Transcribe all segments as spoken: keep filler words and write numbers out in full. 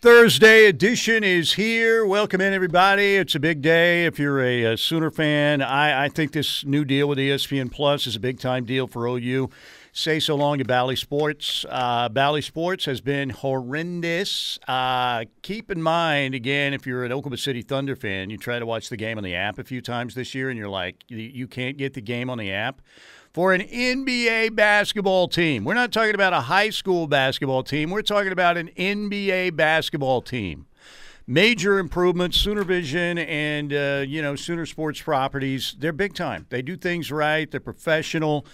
Thursday edition is here. Welcome in, everybody. It's a big day. If you're a, a Sooner fan, I, I think this new deal with E S P N Plus is a big-time deal for O U. Say so long to Bally Sports. Uh, Bally Sports has been horrendous. Uh, keep in mind, again, if you're an Oklahoma City Thunder fan, you try to watch the game on the app a few times this year, and you're like, you, you can't get the game on the app. For an N B A basketball team. We're not talking about a high school basketball team. We're talking about an N B A basketball team. Major improvements, Sooner Vision and, uh, you know, Sooner Sports Properties, they're big time. They do things right. They're professional.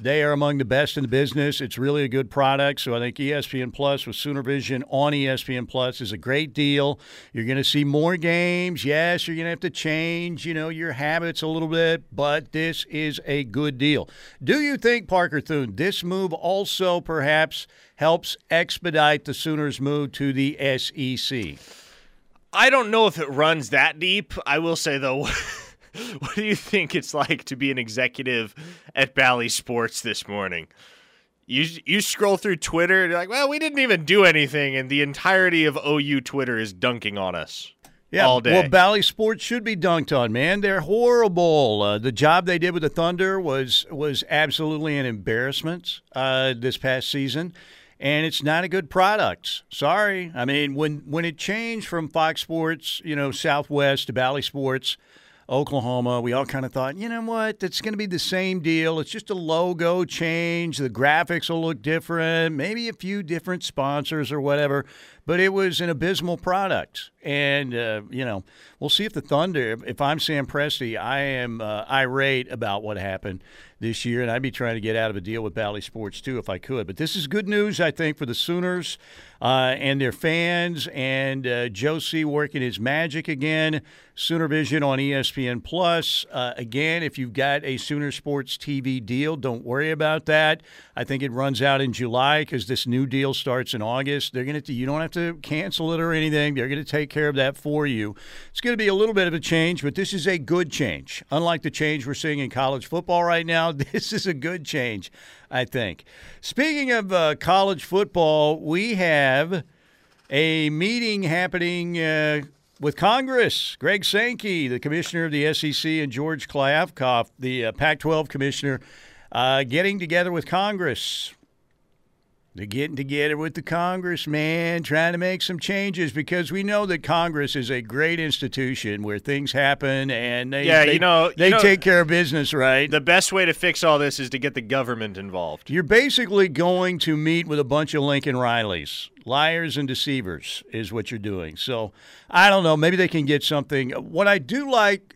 They are among the best in the business. It's really a good product. So I think E S P N Plus with Sooner Vision on E S P N Plus is a great deal. You're going to see more games. Yes, you're going to have to change, you know, your habits a little bit, but this is a good deal. Do you think, Parker Thune, this move also perhaps helps expedite the Sooners' move to the S E C? I don't know if it runs that deep. I will say, though, what do you think it's like to be an executive at Bally Sports this morning? You you scroll through Twitter, and you're like, well, we didn't even do anything, and the entirety of O U Twitter is dunking on us. Yeah, all day. Well, Bally Sports should be dunked on, man. They're horrible. Uh, the job they did with the Thunder was was absolutely an embarrassment uh, this past season. And it's not a good product. Sorry. I mean, when when it changed from Fox Sports, you know, Southwest to Bally Sports, Oklahoma, we all kind of thought, you know what, it's going to be the same deal. It's just a logo change. The graphics will look different, maybe a few different sponsors or whatever. But it was an abysmal product. And, uh, you know, we'll see if the Thunder, if I'm Sam Presti, I am uh, irate about what happened this year. And I'd be trying to get out of a deal with Bally Sports, too, if I could. But this is good news, I think, for the Sooners uh, and their fans. And uh, Josie working his magic again. Sooner Vision on E S P N Plus. Uh, again, if you've got a Sooner Sports T V deal, don't worry about that. I think it runs out in July because this new deal starts in August. They're going to you don't have to cancel it or anything. They're going to take care of that for you. It's going to be a little bit of a change, but this is a good change. Unlike the change we're seeing in college football right now, this is a good change, I think. Speaking of uh, college football, we have a meeting happening uh, with Congress. Greg Sankey, the commissioner of the S E C, and George Kliafkoff, the uh, Pac twelve commissioner, uh, getting together with Congress. They're getting together with the Congress, man, trying to make some changes because we know that Congress is a great institution where things happen and they yeah, they, you know, they you know, take care of business, right? The best way to fix all this is to get the government involved. You're basically going to meet with a bunch of Lincoln Rileys. Liars and deceivers is what you're doing. So I don't know. Maybe they can get something. What I do like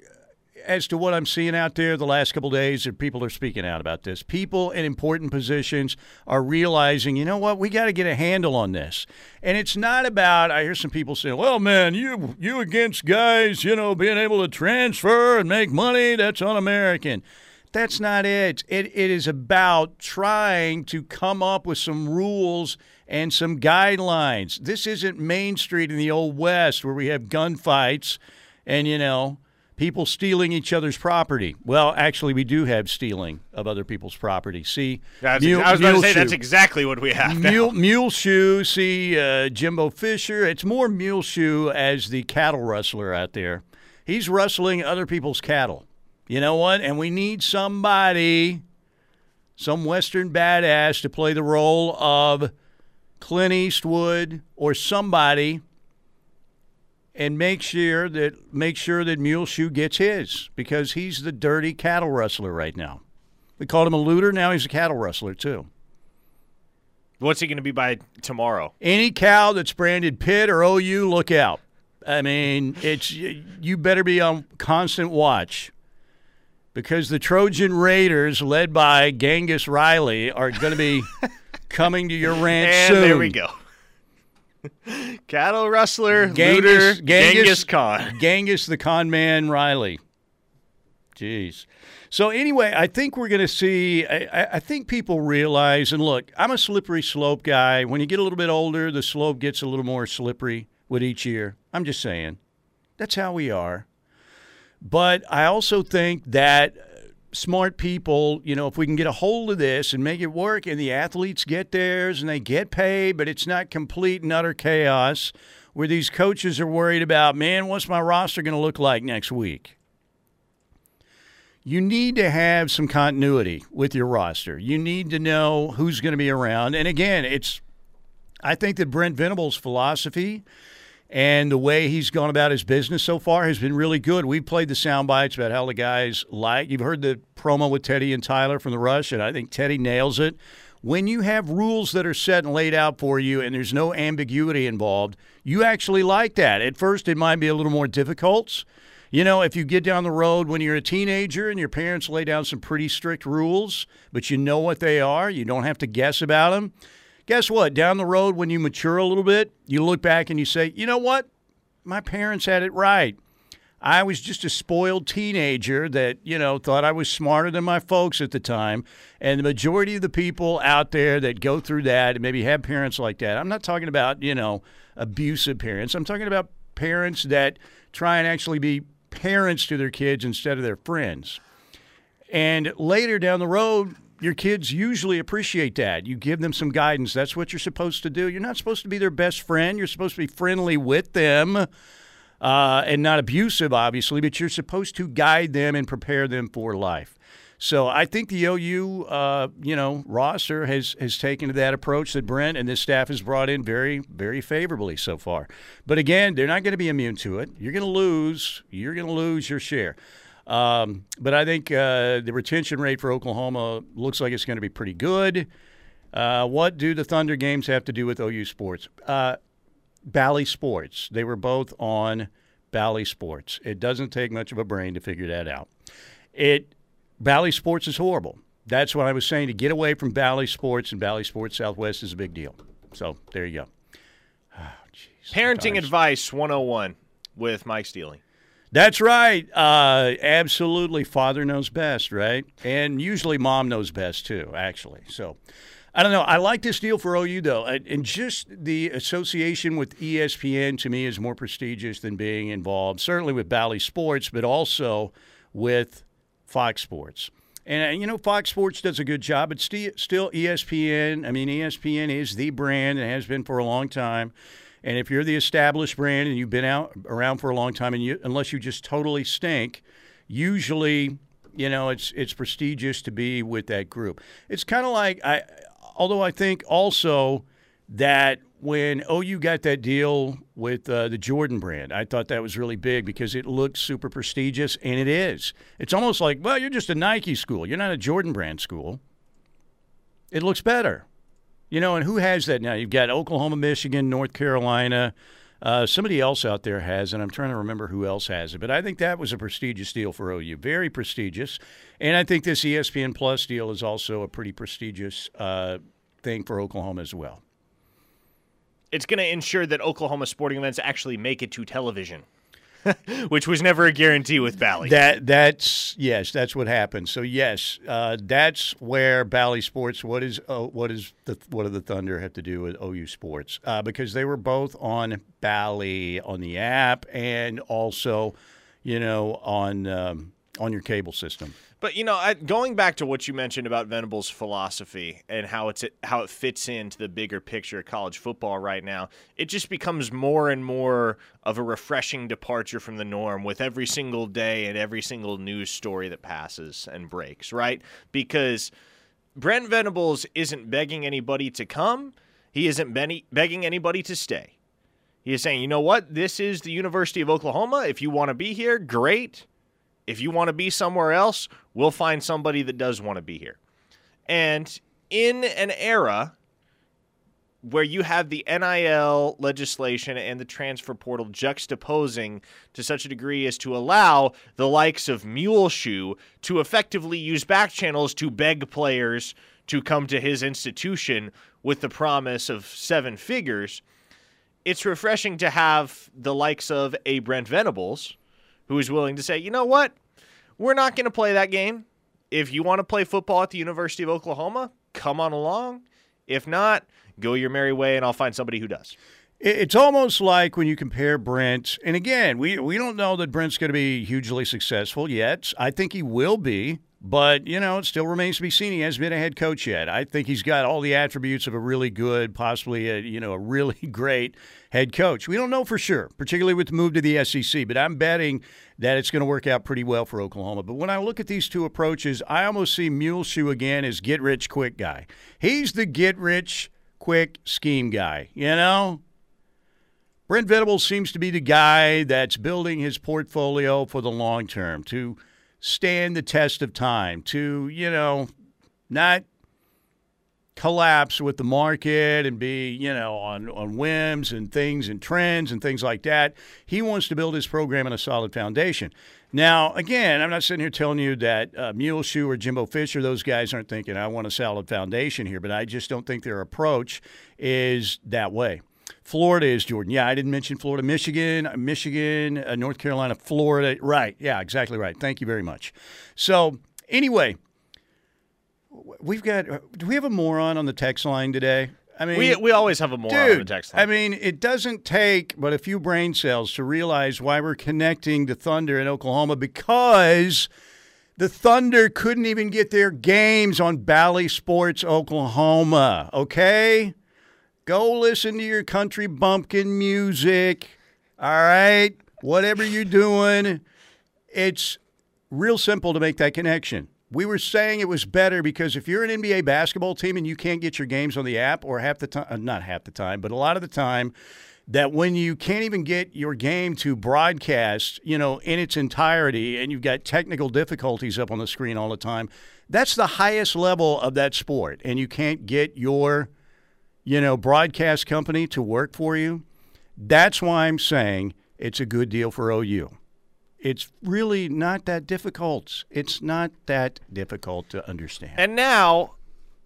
as to what I'm seeing out there the last couple of days, that people are speaking out about this. People in important positions are realizing, you know what, we got to get a handle on this. And it's not about, I hear some people saying, well, man, you you against guys, you know, being able to transfer and make money, that's un-American. That's not it. It it is about trying to come up with some rules and some guidelines. This isn't Main Street in the Old West where we have gunfights and, you know, people stealing each other's property. Well, actually, we do have stealing of other people's property. See, that's mule, ex- I was going to say shoe. That's exactly what we have. Mule, mule shoe. See, uh, Jimbo Fisher. It's more mule shoe as the cattle rustler out there. He's rustling other people's cattle. You know what? And we need somebody, some Western badass, to play the role of Clint Eastwood or somebody. And make sure that make sure that Muleshoe gets his because he's the dirty cattle rustler right now. We called him a looter. Now he's a cattle rustler, too. What's he going to be by tomorrow? Any cow that's branded Pitt or O U, look out. I mean, it's you better be on constant watch because the Trojan Raiders, led by Genghis Riley, are going to be coming to your ranch and soon. There we go. Cattle rustler, Genghis, looter, Genghis, Genghis Khan. Genghis the con man Riley. Jeez. So anyway, I think we're going to see, I, I think people realize, and look, I'm a slippery slope guy. When you get a little bit older, the slope gets a little more slippery with each year. I'm just saying. That's how we are. But I also think that smart people, you know, if we can get a hold of this and make it work and the athletes get theirs and they get paid, but it's not complete and utter chaos where these coaches are worried about, man, what's my roster going to look like next week? You need to have some continuity with your roster. You need to know who's going to be around. And, again, it's I think that Brent Venables' philosophy and the way he's gone about his business so far has been really good. We've played the sound bites about how the guys like. You've heard the promo with Teddy and Tyler from The Rush, and I think Teddy nails it. When you have rules that are set and laid out for you and there's no ambiguity involved, you actually like that. At first, it might be a little more difficult. You know, if you get down the road when you're a teenager and your parents lay down some pretty strict rules, but you know what they are, you don't have to guess about them. Guess what? Down the road when you mature a little bit, you look back and you say, you know what? My parents had it right. I was just a spoiled teenager that, you know, thought I was smarter than my folks at the time. And the majority of the people out there that go through that and maybe have parents like that, I'm not talking about, you know, abusive parents. I'm talking about parents that try and actually be parents to their kids instead of their friends. And later down the road, your kids usually appreciate that. You give them some guidance. That's what you're supposed to do. You're not supposed to be their best friend. You're supposed to be friendly with them. Uh, and not abusive, obviously, but you're supposed to guide them and prepare them for life. So I think the O U, uh, you know, roster has, has taken to that approach that Brent and this staff has brought in very, very favorably so far. But, again, they're not going to be immune to it. You're going to lose. You're going to lose your share. Um, but I think uh, the retention rate for Oklahoma looks like it's going to be pretty good. Uh, what do the Thunder games have to do with O U sports? Uh Bally Sports. They were both on Bally Sports. It doesn't take much of a brain to figure that out. It Bally Sports is horrible. That's what I was saying, to get away from Bally Sports, and Bally Sports Southwest is a big deal. So there you go. Oh, geez, Parenting Advice one oh one with Mike Steele. That's right. Uh, absolutely. Father knows best, right? And usually mom knows best too, actually. So I don't know. I like this deal for O U, though. And just the association with E S P N, to me, is more prestigious than being involved, certainly with Bally Sports, but also with Fox Sports. And, you know, Fox Sports does a good job, but st- still E S P N. I mean, E S P N is the brand and has been for a long time. And if you're the established brand and you've been out around for a long time, and you, unless you just totally stink, usually, you know, it's it's prestigious to be with that group. It's kind of like – I. Although I think also that when O U got that deal with uh, the Jordan brand, I thought that was really big because it looked super prestigious, and it is. It's almost like, well, you're just a Nike school. You're not a Jordan brand school. It looks better. You know, and who has that now? You've got Oklahoma, Michigan, North Carolina. Uh, somebody else out there has, and I'm trying to remember who else has it. But I think that was a prestigious deal for O U, very prestigious. And I think this E S P N Plus deal is also a pretty prestigious uh, thing for Oklahoma as well. It's going to ensure that Oklahoma sporting events actually make it to television, which was never a guarantee with Bally. That that's yes, that's what happened. So yes, uh, that's where Bally Sports. What is oh, what is the what do the Thunder have to do with O U sports? Uh, because they were both on Bally on the app and also, you know, on um, on your cable system. But you know, I, going back to what you mentioned about Venables' philosophy and how it's how it fits into the bigger picture of college football right now, it just becomes more and more of a refreshing departure from the norm with every single day and every single news story that passes and breaks, right? Because Brent Venables isn't begging anybody to come. He isn't begging anybody to stay. He is saying, you know what? This is the University of Oklahoma. If you want to be here, great. If you want to be somewhere else, we'll find somebody that does want to be here. And in an era where you have the N I L legislation and the transfer portal juxtaposing to such a degree as to allow the likes of Muleshoe to effectively use back channels to beg players to come to his institution with the promise of seven figures, it's refreshing to have the likes of a Brent Venables who is willing to say, you know what, we're not going to play that game. If you want to play football at the University of Oklahoma, come on along. If not, go your merry way, and I'll find somebody who does. It's almost like when you compare Brent, and again, we, we don't know that Brent's going to be hugely successful yet. I think he will be, But, you know, it still remains to be seen. He hasn't been a head coach yet. I think he's got all the attributes of a really good, possibly, a, you know, a really great head coach. We don't know for sure, particularly with the move to the S E C, but I'm betting that it's going to work out pretty well for Oklahoma. But when I look at these two approaches, I almost see Muleshoe again as get-rich-quick guy. He's the get-rich-quick scheme guy, you know? Brent Venables seems to be the guy that's building his portfolio for the long term to – stand the test of time, to, you know, not collapse with the market and be, you know, on, on whims and things and trends and things like that. He wants to build his program on a solid foundation. Now, again, I'm not sitting here telling you that uh, Muleshoe or Jimbo Fisher, those guys aren't thinking, I want a solid foundation here, but I just don't think their approach is that way. Florida is Jordan. Yeah, I didn't mention Florida. Michigan, Michigan, uh, North Carolina, Florida. Right. Yeah, exactly right. Thank you very much. So, anyway, we've got – do we have a moron on the text line today? I mean, we, we always have a moron dude, on the text line. I mean, it doesn't take but a few brain cells to realize why we're connecting the Thunder in Oklahoma, because the Thunder couldn't even get their games on Bally Sports Oklahoma, okay? Go listen to your country bumpkin music, all right? Whatever you're doing, it's real simple to make that connection. We were saying it was better because if you're an N B A basketball team and you can't get your games on the app, or half the time, not half the time, but a lot of the time, that when you can't even get your game to broadcast, you know, in its entirety, and you've got technical difficulties up on the screen all the time, that's the highest level of that sport, and you can't get your you know, broadcast company to work for you. That's why I'm saying it's a good deal for O U. It's really not that difficult. It's not that difficult to understand. And now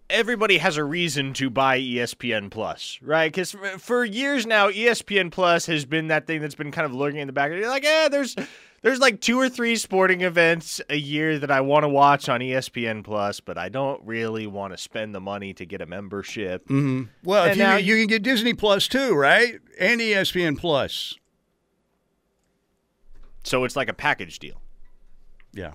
everybody has a reason to buy E S P N Plus, right? Because for years now, E S P N Plus has been that thing that's been kind of lurking in the back. You're like, eh, there's there's like two or three sporting events a year that I want to watch on E S P N Plus, but I don't really want to spend the money to get a membership. Mm-hmm. Well, if you, now, you can get Disney Plus too, right? And E S P N Plus. So it's like a package deal. Yeah.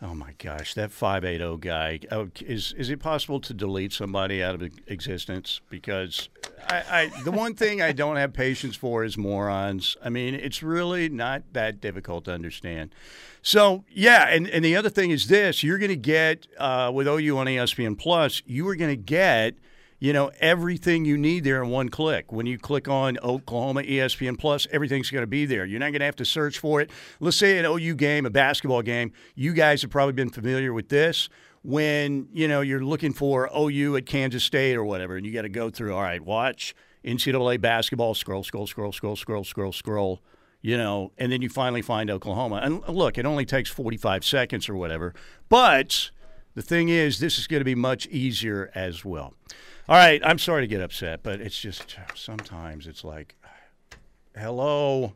Oh, my gosh, that five eighty guy. Oh, is is it possible to delete somebody out of existence? Because I, I the one thing I don't have patience for is morons. I mean, it's really not that difficult to understand. So, yeah, and, and the other thing is this. You're going to get, uh, with O U on E S P N Plus, you are going to get, you know, everything you need there in one click. When you click on Oklahoma E S P N Plus, everything's going to be there. You're not going to have to search for it. Let's say an O U game, a basketball game. You guys have probably been familiar with this. When, you know, you're looking for O U at Kansas State or whatever, and you got to go through, all right, watch N C double A basketball, scroll, scroll, scroll, scroll, scroll, scroll, scroll, you know, and then you finally find Oklahoma. And look, it only takes forty-five seconds or whatever. But the thing is, this is going to be much easier as well. All right, I'm sorry to get upset, but it's just sometimes it's like, hello,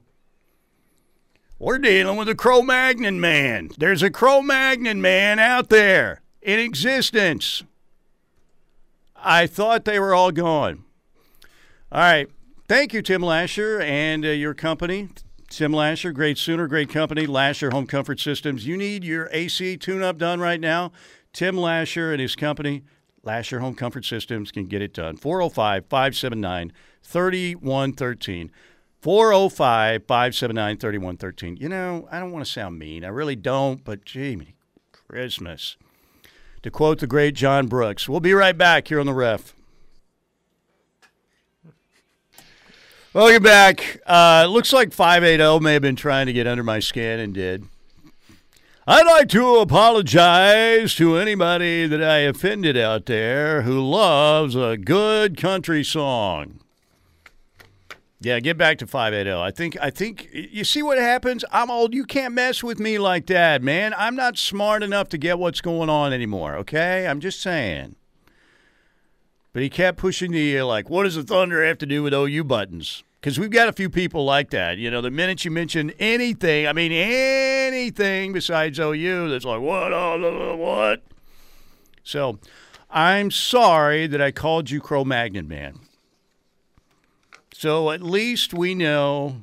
we're dealing with a Cro-Magnon man. There's a Cro-Magnon man out there in existence. I thought they were all gone. All right, thank you, Tim Lasher, and uh, your company. Tim Lasher, great Sooner, great company, Lasher Home Comfort Systems. You need your A C tune-up done right now. Tim Lasher and his company, Lasher Home Comfort Systems, can get it done. four oh five, five seven nine, three one one three. four oh five, five seven nine, three one one three. You know, I don't want to sound mean. I really don't, but gee, Christmas. To quote the great John Brooks, we'll be right back here on The Ref. Welcome back. Uh, looks like five eighty may have been trying to get under my skin and did. I'd like to apologize to anybody that I offended out there who loves a good country song. Yeah, get back to five eighty. I think, I think, you see what happens? I'm old. You can't mess with me like that, man. I'm not smart enough to get what's going on anymore, okay? I'm just saying. But he kept pushing the, like, what does the Thunder have to do with O U buttons? Because we've got a few people like that. You know, the minute you mention anything, I mean anything besides O U, that's like, what, oh, what? So I'm sorry that I called you Cro-Magnon man. So at least we know,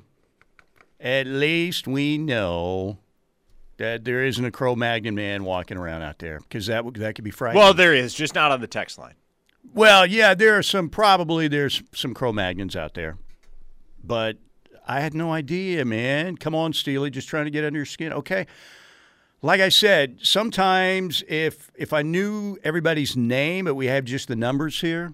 at least we know That there isn't a Cro-Magnon man walking around out there, because that that could be frightening. Well, there is, just not on the text line. Well, yeah, there are some, probably there's some Cro-Magnons out there. But I had no idea, man. Come on, Steely, just trying to get under your skin. Okay. Like I said, sometimes if if I knew everybody's name, but we have just the numbers here.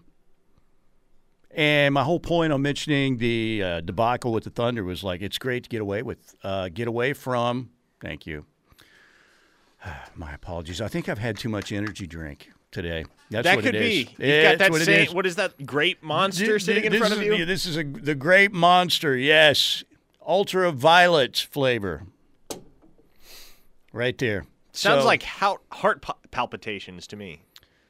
And my whole point on mentioning the uh, debacle with the Thunder was, like, it's great to get away with, uh, get away from. Thank you. My apologies. I think I've had too much energy drink today. That's that what could it is. be. Yeah, got that what, same, it is. What is that grape monster this, sitting in front of you? Is, this is a, the grape monster. Yes, ultraviolet flavor, right there. Sounds so, like heart, heart pal- palpitations to me.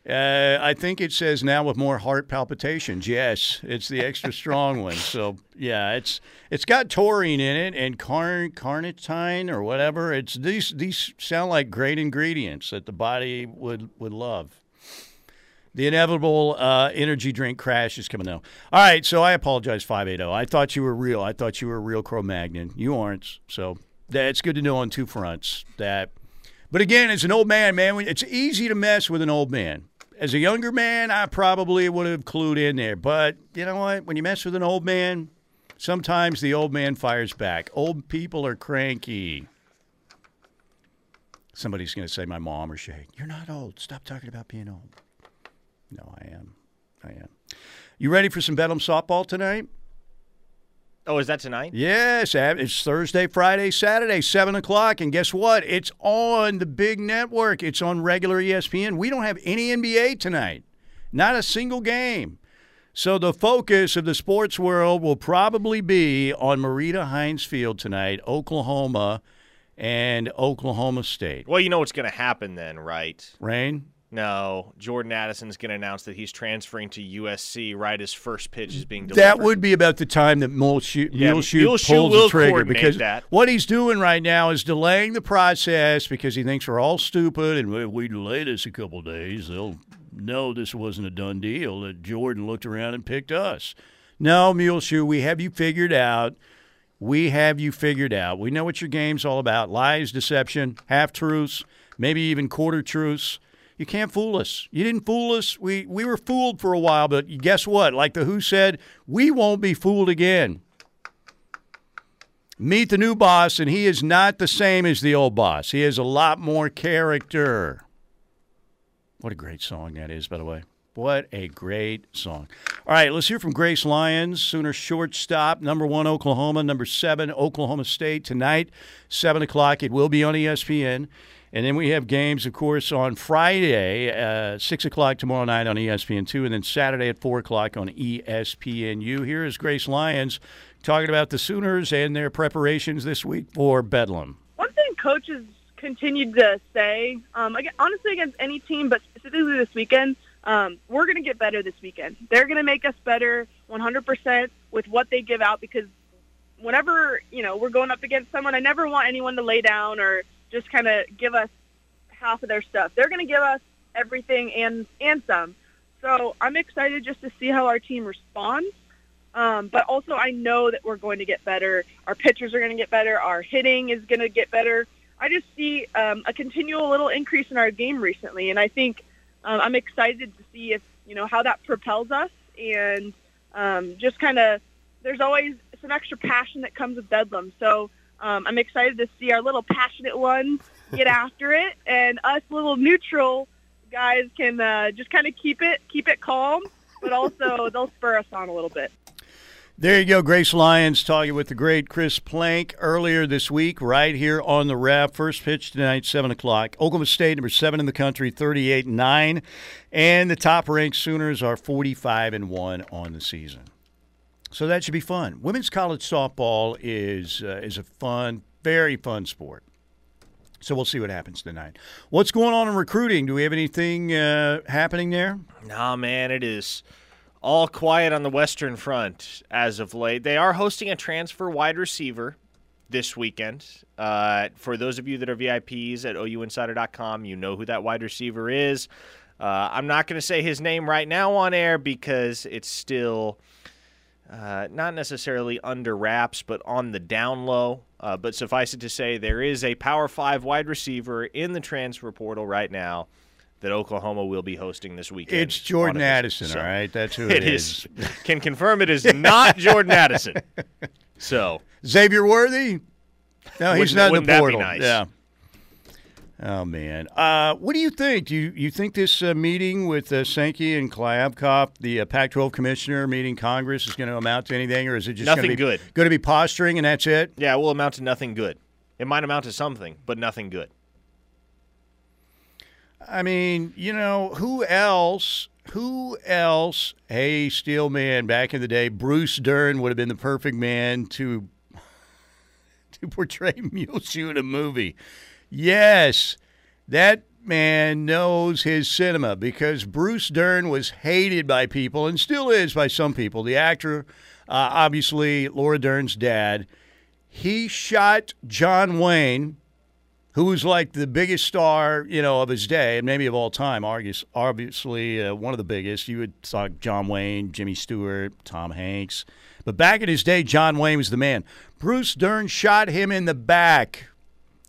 Uh, I think it says now with more heart palpitations. Yes, it's the extra strong one. So yeah, it's it's got taurine in it and car- carnitine or whatever. It's these these sound like great ingredients that the body would would love. The inevitable uh, energy drink crash is coming though. All right, so I apologize, five eighty. I thought you were real. I thought you were a real Cro-Magnon. You aren't. So that's good to know on two fronts. That, but again, as an old man, man, it's easy to mess with an old man. As a younger man, I probably would have clued in there. But you know what? When you mess with an old man, sometimes the old man fires back. Old people are cranky. Somebody's going to say my mom or Shay, you're not old. Stop talking about being old. No, I am. I am. You ready for some Bedlam softball tonight? Oh, is that tonight? Yes. It's Thursday, Friday, Saturday, seven o'clock. And guess what? It's on the big network. It's on regular E S P N. We don't have any N B A tonight. Not a single game. So the focus of the sports world will probably be on Marita-Hines Field tonight, Oklahoma and Oklahoma State. Well, you know what's going to happen then, right? Rain? No, Jordan Addison's going to announce that he's transferring to U S C right as first pitch is being delivered. That would be about the time that Muleshoe yeah, pulls the trigger, because that. What he's doing right now is delaying the process because he thinks we're all stupid, and if we delay this a couple of days, they'll know this wasn't a done deal, that Jordan looked around and picked us. No, Muleshoe, we have you figured out. We have you figured out. We know what your game's all about. Lies, deception, half-truths, maybe even quarter-truths. You can't fool us. You didn't fool us. We we were fooled for a while, but guess what? Like the Who said, we won't be fooled again. Meet the new boss, and he is not the same as the old boss. He has a lot more character. What a great song that is, by the way. What a great song. All right, let's hear from Grace Lyons, Sooner shortstop, number one Oklahoma, number seven Oklahoma State tonight, seven o'clock. It will be on E S P N. And then we have games, of course, on Friday, uh, six o'clock tomorrow night on E S P N two, and then Saturday at four o'clock on E S P N U. Here is Grace Lyons talking about the Sooners and their preparations this week for Bedlam. One thing coaches continued to say, um, honestly against any team, but specifically this weekend, um, we're going to get better this weekend. They're going to make us better one hundred percent with what they give out, because whenever, you know, we're going up against someone, I never want anyone to lay down or – just kind of give us half of their stuff. They're going to give us everything and, and some. So I'm excited just to see how our team responds. Um, but also I know that we're going to get better. Our pitchers are going to get better. Our hitting is going to get better. I just see um, a continual little increase in our game recently, and I think um, I'm excited to see if, you know, how that propels us. And um, just kind of there's always some extra passion that comes with Bedlam. So Um, I'm excited to see our little passionate ones get after it, and us little neutral guys can uh, just kind of keep it, keep it calm, but also they'll spur us on a little bit. There you go, Grace Lyons talking with the great Chris Plank earlier this week right here on The Ref. First pitch tonight, seven o'clock. Oklahoma State, number seven in the country, thirty-eight and nine. And the top-ranked Sooners are forty-five and one on the season. So that should be fun. Women's college softball is uh, is a fun, very fun sport. So we'll see what happens tonight. What's going on in recruiting? Do we have anything uh, happening there? Nah, man, it is all quiet on the Western front as of late. They are hosting a transfer wide receiver this weekend. Uh, for those of you that are V I Ps at O U Insider dot com, you know who that wide receiver is. Uh, I'm not going to say his name right now on air because it's still – Uh, not necessarily under wraps, but on the down low. Uh, but suffice it to say, there is a Power Five wide receiver in the transfer portal right now that Oklahoma will be hosting this weekend. It's Jordan Addison, so, all right? That's who it, it is. is. Can confirm it is not Jordan Addison. So Xavier Worthy? No, he's not in the portal. Wouldn't that be nice? Yeah. Oh, man. Uh, what do you think? Do you, you think this uh, meeting with uh, Sankey and Klyabkov, the uh, Pac twelve commissioner meeting Congress, is going to amount to anything, or is it just nothing gonna be, good? Going to be posturing and that's it? Yeah, it will amount to nothing good. It might amount to something, but nothing good. I mean, you know, who else, who else, hey, Steel Man, back in the day, Bruce Dern would have been the perfect man to to portray Muleshoe in a movie. Yes, that man knows his cinema, because Bruce Dern was hated by people and still is by some people. The actor, uh, obviously, Laura Dern's dad, he shot John Wayne, who was like the biggest star, you know, of his day, and maybe of all time, obviously uh, one of the biggest. You would talk John Wayne, Jimmy Stewart, Tom Hanks. But back in his day, John Wayne was the man. Bruce Dern shot him in the back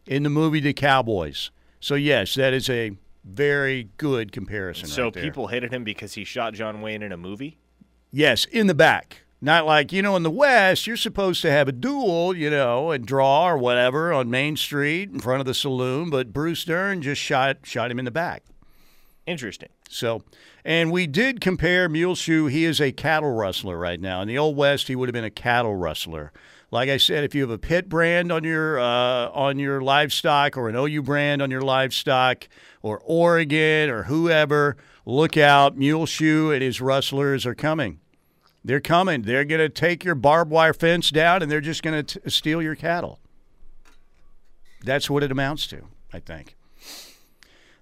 in the movie The Cowboys. So, yes, that is a very good comparison. So right there. People hated him because he shot John Wayne in a movie? Yes, in the back. Not like, you know, in the West, you're supposed to have a duel, you know, and draw or whatever on Main Street in front of the saloon, but Bruce Dern just shot shot him in the back. Interesting. So, and we did compare Muleshoe. He is a cattle rustler right now. In the old West, he would have been a cattle rustler. Like I said, if you have a pit brand on your uh, on your livestock, or an O U brand on your livestock, or Oregon or whoever, look out. Muleshoe and his rustlers are coming. They're coming. They're going to take your barbed wire fence down, and they're just going to t- steal your cattle. That's what it amounts to, I think.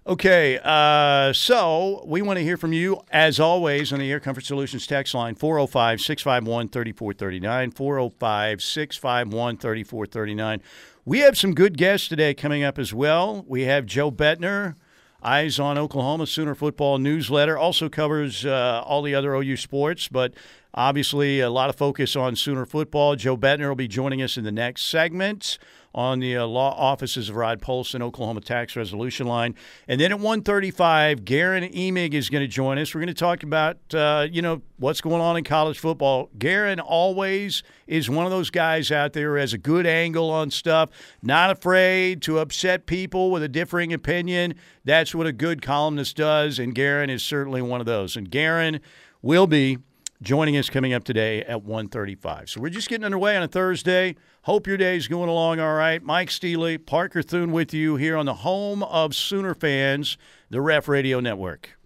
Okay, uh, so we want to hear from you, as always, on the Air Comfort Solutions text line, four oh five, six five one, three four three nine, four oh five, six five one, three four three nine. We have some good guests today coming up as well. We have Joe Bednar. Eyes on Oklahoma Sooner Football newsletter also covers uh, all the other O U sports, but obviously a lot of focus on Sooner football. Joe Bednar will be joining us in the next segment on the uh, law offices of Rod Polson, Oklahoma Tax Resolution Line. And then at one thirty-five, Garen Emig is going to join us. We're going to talk about, uh, you know, what's going on in college football. Garen always is one of those guys out there who has a good angle on stuff, not afraid to upset people with a differing opinion. That's what a good columnist does, and Garen is certainly one of those. And Garen will be joining us coming up today at one thirty-five. So we're just getting underway on a Thursday. Hope your day's going along all right. Mike Steele, Parker Thune with you here on the home of Sooner fans, the Ref Radio Network.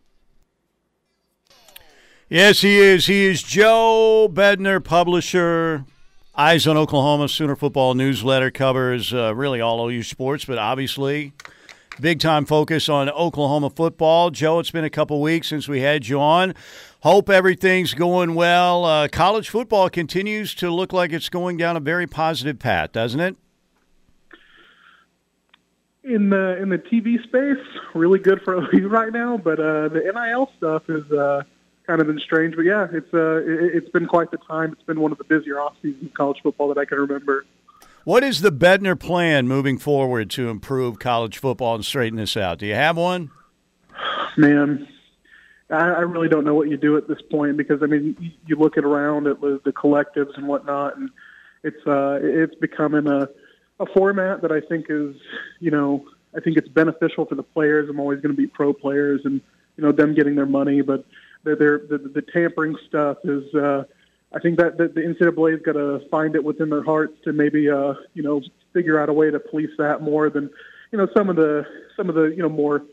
Yes, he is. He is Joe Bednar, publisher, Eyes on Oklahoma Sooner Football newsletter, covers uh, really all O U sports, but obviously big-time focus on Oklahoma football. Joe, it's been a couple weeks since we had you on. Hope everything's going well. Uh, college football continues to look like it's going down a very positive path, doesn't it? In the in the T V space, really good for O U right now, but uh, the N I L stuff is uh, kind of been strange. But, yeah, it's uh, it, it's been quite the time. It's been one of the busier off-seasons of college football that I can remember. What is the Bednar plan moving forward to improve college football and straighten this out? Do you have one? Man, I, I really don't know what you do at this point, because, I mean, you look it around at the collectives and whatnot, and it's uh, it's becoming a, a format that I think is, you know, I think it's beneficial for the players. I'm always going to be pro players and, you know, them getting their money, but they're, they're, the, the tampering stuff is uh, – I think that the N C double A's got to find it within their hearts to maybe, uh, you know, figure out a way to police that more than, you know, some of the some of the you know more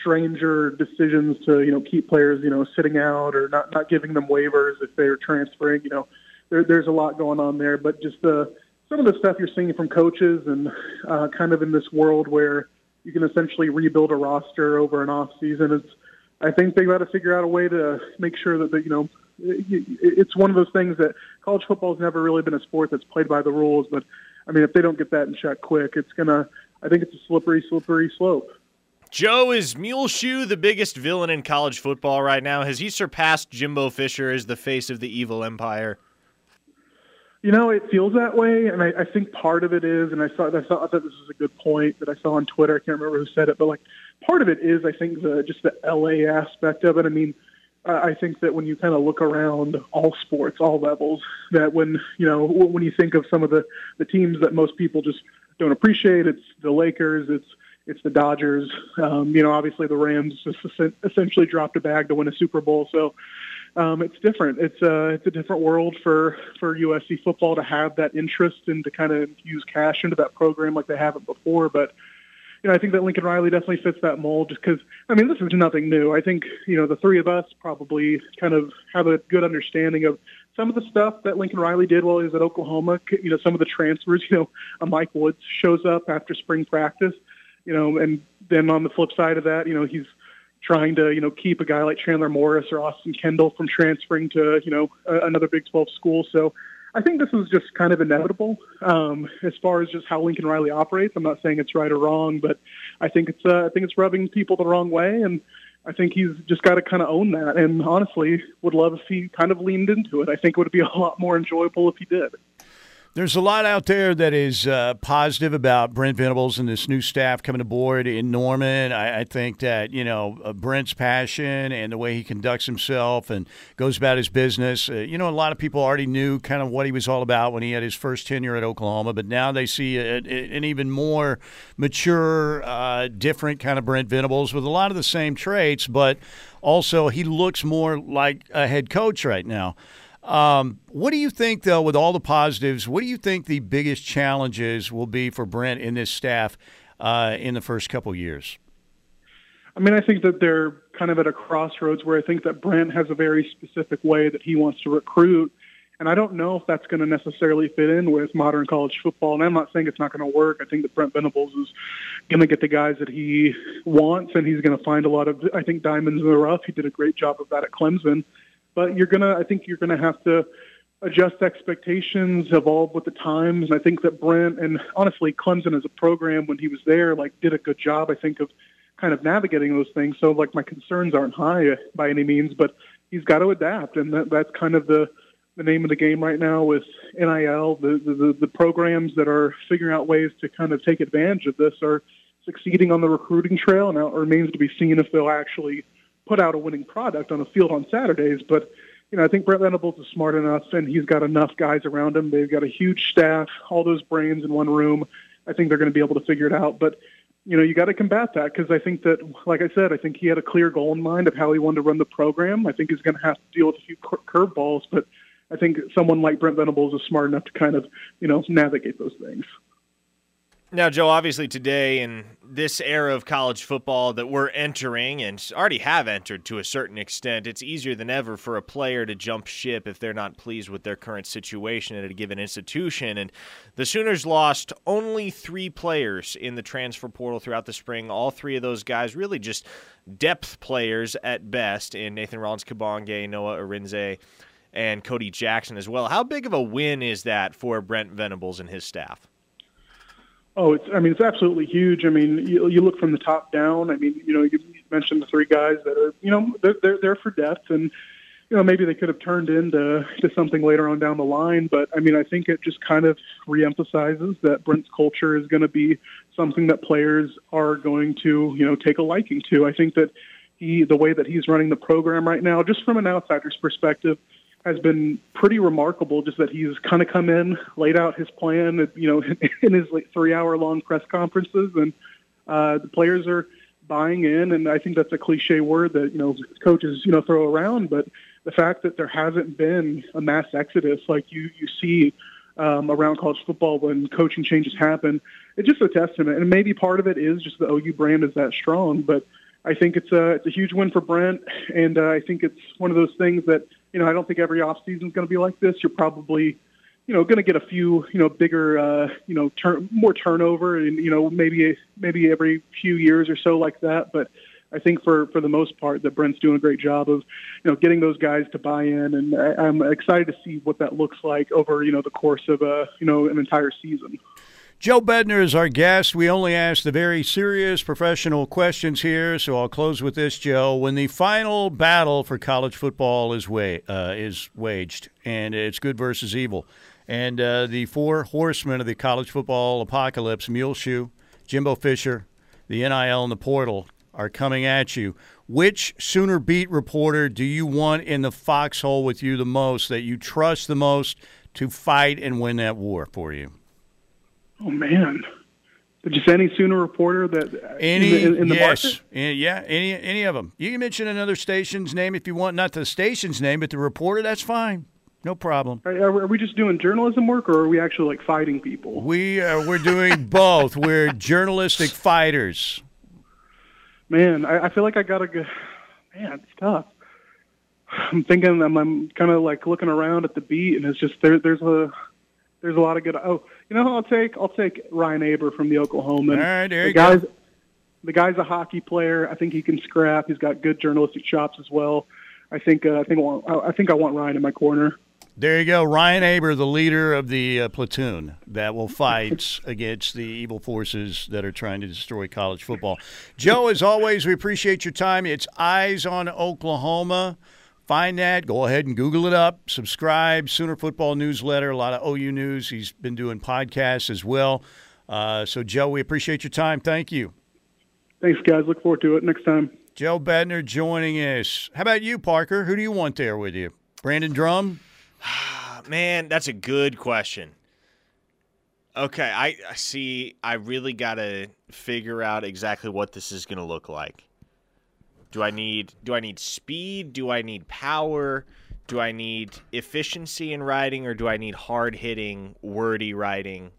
stranger decisions to you know keep players you know sitting out or not, not giving them waivers if they're transferring. You know, there, there's a lot going on there, but just the some of the stuff you're seeing from coaches and uh, kind of in this world where you can essentially rebuild a roster over an off season. It's I think they got to figure out a way to make sure that the, you know. It's one of those things that college football's never really been a sport that's played by the rules, but, I mean, if they don't get that in check quick, it's going to – I think it's a slippery, slippery slope. Joe, is Muleshoe the biggest villain in college football right now? Has he surpassed Jimbo Fisher as the face of the evil empire? You know, it feels that way, and I, I think part of it is, and I thought, I thought I thought this was a good point that I saw on Twitter. I can't remember who said it, but like part of it is, I think, the just the L A aspect of it. I mean, uh, I think that when you kind of look around all sports, all levels, that when, you know, when you think of some of the, the teams that most people just don't appreciate, it's the Lakers, it's it's the Dodgers. Um, you know, obviously the Rams just essentially dropped a bag to win a Super Bowl, so. Um, it's different. It's a, it's a different world for, for U S C football to have that interest and to kind of infuse cash into that program like they haven't before. But, you know, I think that Lincoln Riley definitely fits that mold just because, I mean, this is nothing new. I think, you know, the three of us probably kind of have a good understanding of some of the stuff that Lincoln Riley did while he was at Oklahoma. You know, some of the transfers, you know, a Mike Woods shows up after spring practice, you know, and then on the flip side of that, you know, he's trying to, you know, keep a guy like Chandler Morris or Austin Kendall from transferring to, you know, another Big twelve school. So I think this was just kind of inevitable um, as far as just how Lincoln Riley operates. I'm not saying it's right or wrong, but I think it's uh, I think it's rubbing people the wrong way, and I think he's just got to kind of own that. And honestly, would love if he kind of leaned into it. I think it would be a lot more enjoyable if he did. There's a lot out there that is uh, positive about Brent Venables and this new staff coming aboard in Norman. I, I think that, you know, uh, Brent's passion and the way he conducts himself and goes about his business. Uh, you know, a lot of people already knew kind of what he was all about when he had his first tenure at Oklahoma, but now they see a, a, an even more mature, uh, different kind of Brent Venables with a lot of the same traits, but also he looks more like a head coach right now. Um, what do you think, though, with all the positives, what do you think the biggest challenges will be for Brent and this staff uh, in the first couple of years? I mean, I think that they're kind of at a crossroads where I think that Brent has a very specific way that he wants to recruit, and I don't know if that's going to necessarily fit in with modern college football, and I'm not saying it's not going to work. I think that Brent Venables is going to get the guys that he wants, and he's going to find a lot of, I think, diamonds in the rough. He did a great job of that at Clemson. But you're gonna, I think you're gonna have to adjust expectations, evolve with the times, and I think that Brent and honestly Clemson as a program when he was there, like, did a good job, I think, of kind of navigating those things. So like my concerns aren't high by any means, but he's got to adapt, and that, that's kind of the the name of the game right now with N I L. The, the the programs that are figuring out ways to kind of take advantage of this are succeeding on the recruiting trail, and it remains to be seen if they'll actually put out a winning product on a field on Saturdays. But, you know, I think Brent Venables is smart enough, and he's got enough guys around him. They've got a huge staff, all those brains in one room. I think they're going to be able to figure it out. But, you know, you got to combat that because I think that, like I said, I think he had a clear goal in mind of how he wanted to run the program. I think he's going to have to deal with a few curveballs, but I think someone like Brent Venables is smart enough to kind of, you know, navigate those things. Now, Joe, obviously today in this era of college football that we're entering and already have entered to a certain extent, it's easier than ever for a player to jump ship if they're not pleased with their current situation at a given institution. And the Sooners lost only three players in the transfer portal throughout the spring. All three of those guys really just depth players at best in Nathan Rollins-Kabonge, Noah Arinze, and Cody Jackson as well. How big of a win is that for Brent Venables and his staff? Oh, it's, I mean, it's absolutely huge. I mean, you, you look from the top down. I mean, you know, you mentioned the three guys that are, you know, they're, they're, they're for depth, and, you know, maybe they could have turned into to something later on down the line. But, I mean, I think it just kind of reemphasizes that Brent's culture is going to be something that players are going to, you know, take a liking to. I think that he, the way that he's running the program right now, just from an outsider's perspective, has been pretty remarkable, just that he's kind of come in, laid out his plan, you know, in his like three-hour-long press conferences, and uh, the players are buying in, and I think that's a cliche word that, you know, coaches, you know, throw around, but the fact that there hasn't been a mass exodus like you, you see um, around college football when coaching changes happen, it's just a testament, and maybe part of it is just the O U brand is that strong, but I think it's a, it's a huge win for Brent, and uh, I think it's one of those things that, you know, I don't think every offseason is going to be like this. You're probably, you know, going to get a few, you know, bigger, uh, you know, turn, more turnover and, you know, maybe maybe every few years or so like that. But I think for, for the most part that Brent's doing a great job of, you know, getting those guys to buy in. And I, I'm excited to see what that looks like over, you know, the course of, a, you know, an entire season. Joe Bednar is our guest. We only ask the very serious professional questions here, so I'll close with this, Joe. When the final battle for college football is wa- uh, is waged, and it's good versus evil, And uh, the four horsemen of the college football apocalypse, Muleshoe, Jimbo Fisher, the N I L, and the portal, are coming at you. Which Sooner beat reporter do you want in the foxhole with you the most, that you trust the most to fight and win that war for you? Oh, man. Just any Sooner reporter that any in the, in the yes. market? Any, yeah, any any of them. You can mention another station's name if you want. Not the station's name, but the reporter, that's fine. No problem. Are we just doing journalism work, or are we actually, like, fighting people? We are, we're doing both. We're journalistic fighters. Man, I, I feel like I got to go. Man, it's tough. I'm thinking, I'm, I'm kind of, like, looking around at the beat, and it's just there, there's a there's a lot of good. Oh, you know, I'll take I'll take Ryan Aber from the Oklahoman. All right, there the you guy's, go. The guy's a hockey player. I think he can scrap. He's got good journalistic chops as well. I think uh, I think I want, I think I want Ryan in my corner. There you go. Ryan Aber, the leader of the uh, platoon that will fight against the evil forces that are trying to destroy college football. Joe, as always, we appreciate your time. It's Eyes on Oklahoma. Find that. Go ahead and Google it up. Subscribe. Sooner Football Newsletter. A lot of O U news. He's been doing podcasts as well. Uh, so, Joe, we appreciate your time. Thank you. Thanks, guys. Look forward to it next time. Joe Bednar joining us. How about you, Parker? Who do you want there with you? Brandon Drum? Man, that's a good question. Okay, I, I see. I really got to figure out exactly what this is going to look like. Do I need do I need speed? Do I need power? Do I need efficiency in writing, or do I need hard-hitting, wordy writing?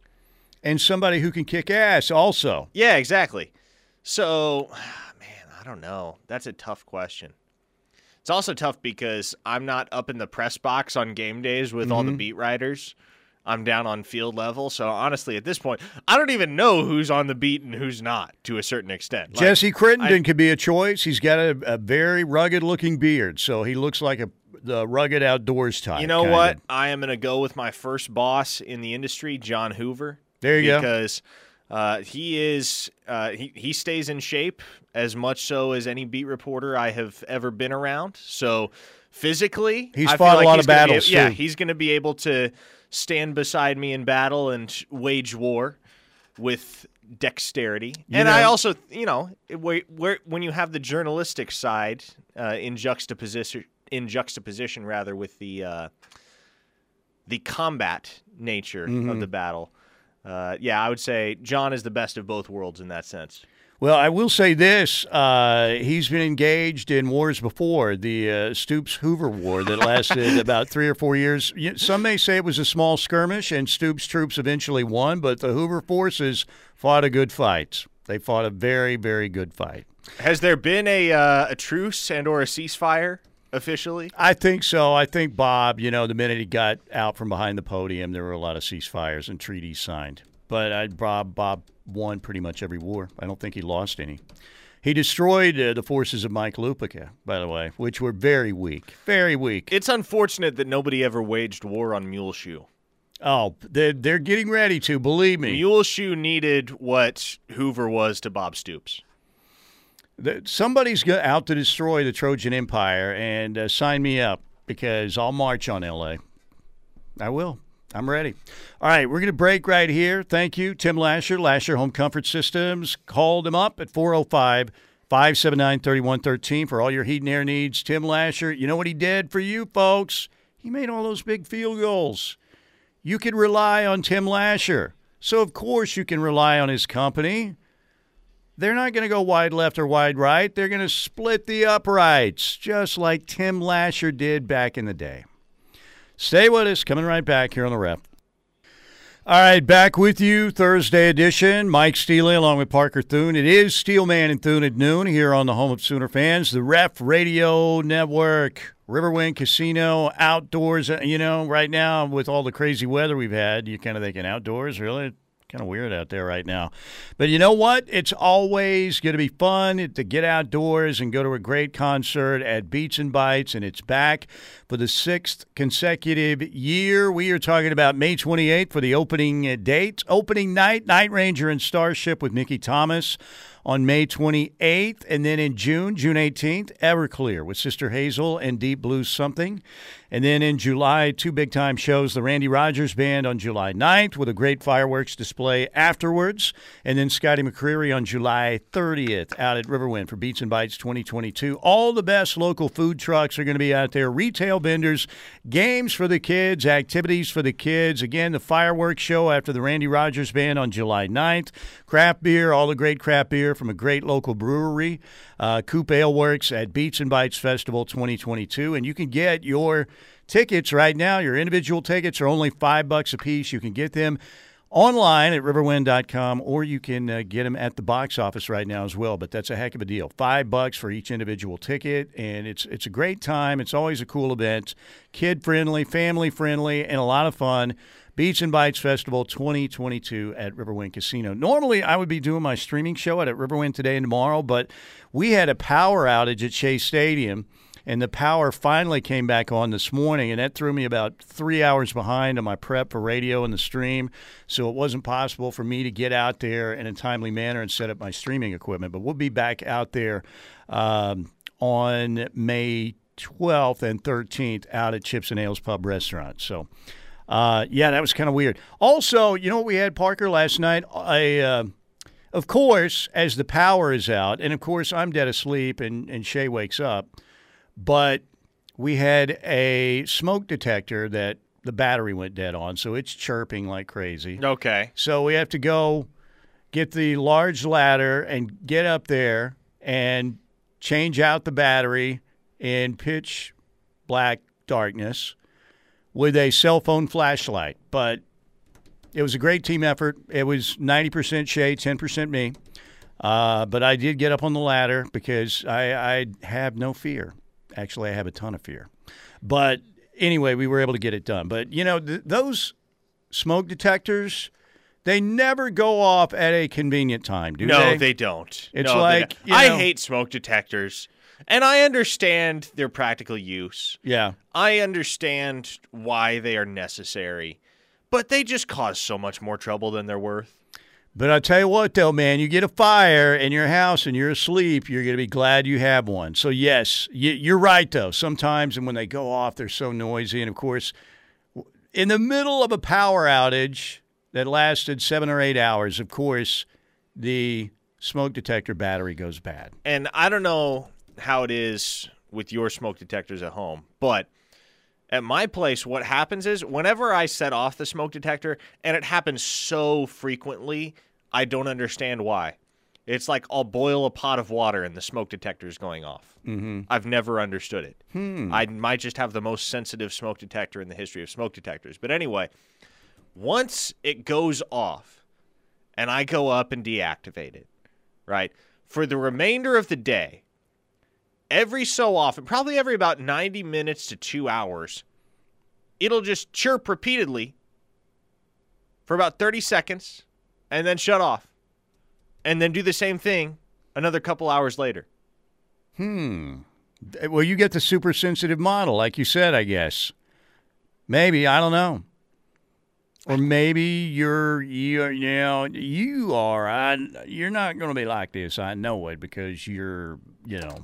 And somebody who can kick ass also. Yeah, exactly. So, man, I don't know. That's a tough question. It's also tough because I'm not up in the press box on game days with mm-hmm. all the beat writers. I'm down on field level. So, honestly, at this point, I don't even know who's on the beat and who's not to a certain extent. Like, Jesse Crittenden I, could be a choice. He's got a, a very rugged-looking beard, so he looks like a the rugged outdoors type. You know kinda. What? I am going to go with my first boss in the industry, John Hoover. There you because, go. Because uh, he is uh, – he, he stays in shape as much so as any beat reporter I have ever been around. So, physically, he's I fought feel like a lot of battles. Be, yeah, too. He's going to be able to – stand beside me in battle and wage war with dexterity. You and know, I also, you know, where, where, when you have the journalistic side uh, in juxtaposition, in juxtaposition rather with the uh, the combat nature mm-hmm. of the battle, uh, yeah, I would say John is the best of both worlds in that sense. Well, I will say this. Uh, he's been engaged in wars before, the uh, Stoops-Hoover War that lasted about three or four years. Some may say it was a small skirmish, and Stoops' troops eventually won, but the Hoover forces fought a good fight. They fought a very, very good fight. Has there been a, uh, a truce and or a ceasefire officially? I think so. I think Bob, you know, the minute he got out from behind the podium, there were a lot of ceasefires and treaties signed. But I, Bob, Bob won pretty much every war. I don't think he lost any. He destroyed uh, the forces of Mike Lupica, by the way, which were very weak, very weak. It's unfortunate that nobody ever waged war on Muleshoe. Oh, they're, they're getting ready to, believe me. Muleshoe needed what Hoover was to Bob Stoops. The, somebody's out to destroy the Trojan Empire, and uh, sign me up because I'll march on L A. I will. I'm ready. All right, we're going to break right here. Thank you, Tim Lasher, Lasher Home Comfort Systems. Call them up at four oh five, five seven nine, three one one three for all your heat and air needs. Tim Lasher, you know what he did for you, folks? He made all those big field goals. You can rely on Tim Lasher. So, of course, you can rely on his company. They're not going to go wide left or wide right. They're going to split the uprights, just like Tim Lasher did back in the day. Stay with us. Coming right back here on The Ref. All right, back with you, Thursday edition. Mike Steele along with Parker Thune. It is Steelman and Thune at noon here on the home of Sooner fans, The Ref Radio Network, Riverwind Casino, outdoors. You know, right now with all the crazy weather we've had, you're kind of thinking outdoors, really? Kind of weird out there right now. But you know what? It's always going to be fun to get outdoors and go to a great concert at Beats and Bites, and it's back for the sixth consecutive year. We are talking about May twenty-eighth for the opening date. Opening night, Night Ranger and Starship with Mickey Thomas on May twenty-eighth. And then in June, June eighteenth, Everclear with Sister Hazel and Deep Blue Something. And then in July, two big-time shows, the Randy Rogers Band on July ninth with a great fireworks display afterwards, and then Scotty McCreery on July thirtieth out at Riverwind for Beats and Bites twenty twenty-two. All the best local food trucks are going to be out there, retail vendors, games for the kids, activities for the kids. Again, the fireworks show after the Randy Rogers Band on July ninth. Craft beer, all the great craft beer from a great local brewery, uh, Coop Ale Works at Beats and Bites Festival twenty twenty-two, and you can get your tickets right now. Your individual tickets are only five bucks a piece. You can get them online at riverwind dot com, or you can uh, get them at the box office right now as well. But that's a heck of a deal. Five bucks for each individual ticket, and it's it's a great time. It's always a cool event, kid friendly, family friendly, and a lot of fun. Beats and Bites Festival twenty twenty-two at Riverwind Casino. Normally, I would be doing my streaming show at Riverwind today and tomorrow, but we had a power outage at Shea Stadium, and the power finally came back on this morning, and that threw me about three hours behind on my prep for radio and the stream, so it wasn't possible for me to get out there in a timely manner and set up my streaming equipment. But we'll be back out there um, on May twelfth and thirteenth out at Chips and Ales Pub Restaurant. So... Uh, yeah, that was kind of weird. Also, you know what we had, Parker, last night? I, uh, of course, as the power is out, and of course I'm dead asleep and, and Shay wakes up, but we had a smoke detector that the battery went dead on, so it's chirping like crazy. Okay. So we have to go get the large ladder and get up there and change out the battery in pitch black darkness with a cell phone flashlight. But it was a great team effort. It was ninety percent Shay, ten percent me. Uh, but I did get up on the ladder because I, I have no fear. Actually, I have a ton of fear. But anyway, we were able to get it done. But, you know, th- those smoke detectors, they never go off at a convenient time, do no, they? No, they don't. It's no, like don't. You know, I hate smoke detectors. And I understand their practical use. Yeah. I understand why they are necessary. But they just cause so much more trouble than they're worth. But I tell you what, though, man, you get a fire in your house and you're asleep, you're going to be glad you have one. So, yes, you're right, though. Sometimes, and when they go off, they're so noisy. And, of course, in the middle of a power outage that lasted seven or eight hours, of course, the smoke detector battery goes bad. And I don't know how it is with your smoke detectors at home, but at my place, what happens is whenever I set off the smoke detector, and it happens so frequently, I don't understand why. It's like I'll boil a pot of water and the smoke detector is going off. Mm-hmm. I've never understood it. Hmm. I might just have the most sensitive smoke detector in the history of smoke detectors. But anyway, once it goes off and I go up and deactivate it, right, for the remainder of the day, every so often, probably every about ninety minutes to two hours, it'll just chirp repeatedly for about thirty seconds and then shut off and then do the same thing another couple hours later. Hmm. Well, you get the super sensitive model, like you said, I guess. Maybe. I don't know. Or maybe you're, you're you know, you are. I, you're not going to be like this. I know it because you're, you know,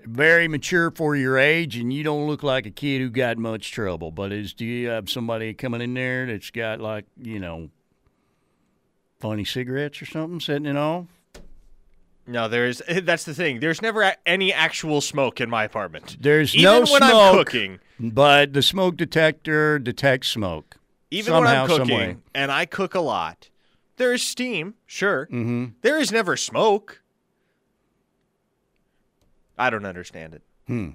very mature for your age, and you don't look like a kid who got much trouble. But is do you have somebody coming in there that's got, like, you know, funny cigarettes or something setting it off? No, there is. That's the thing. There's never any actual smoke in my apartment. There's Even no smoke. Even when I'm cooking, but the smoke detector detects smoke. Even somehow, when I'm cooking, and I cook a lot, there is steam. Sure, mm-hmm. There is never smoke. I don't understand it. Hmm.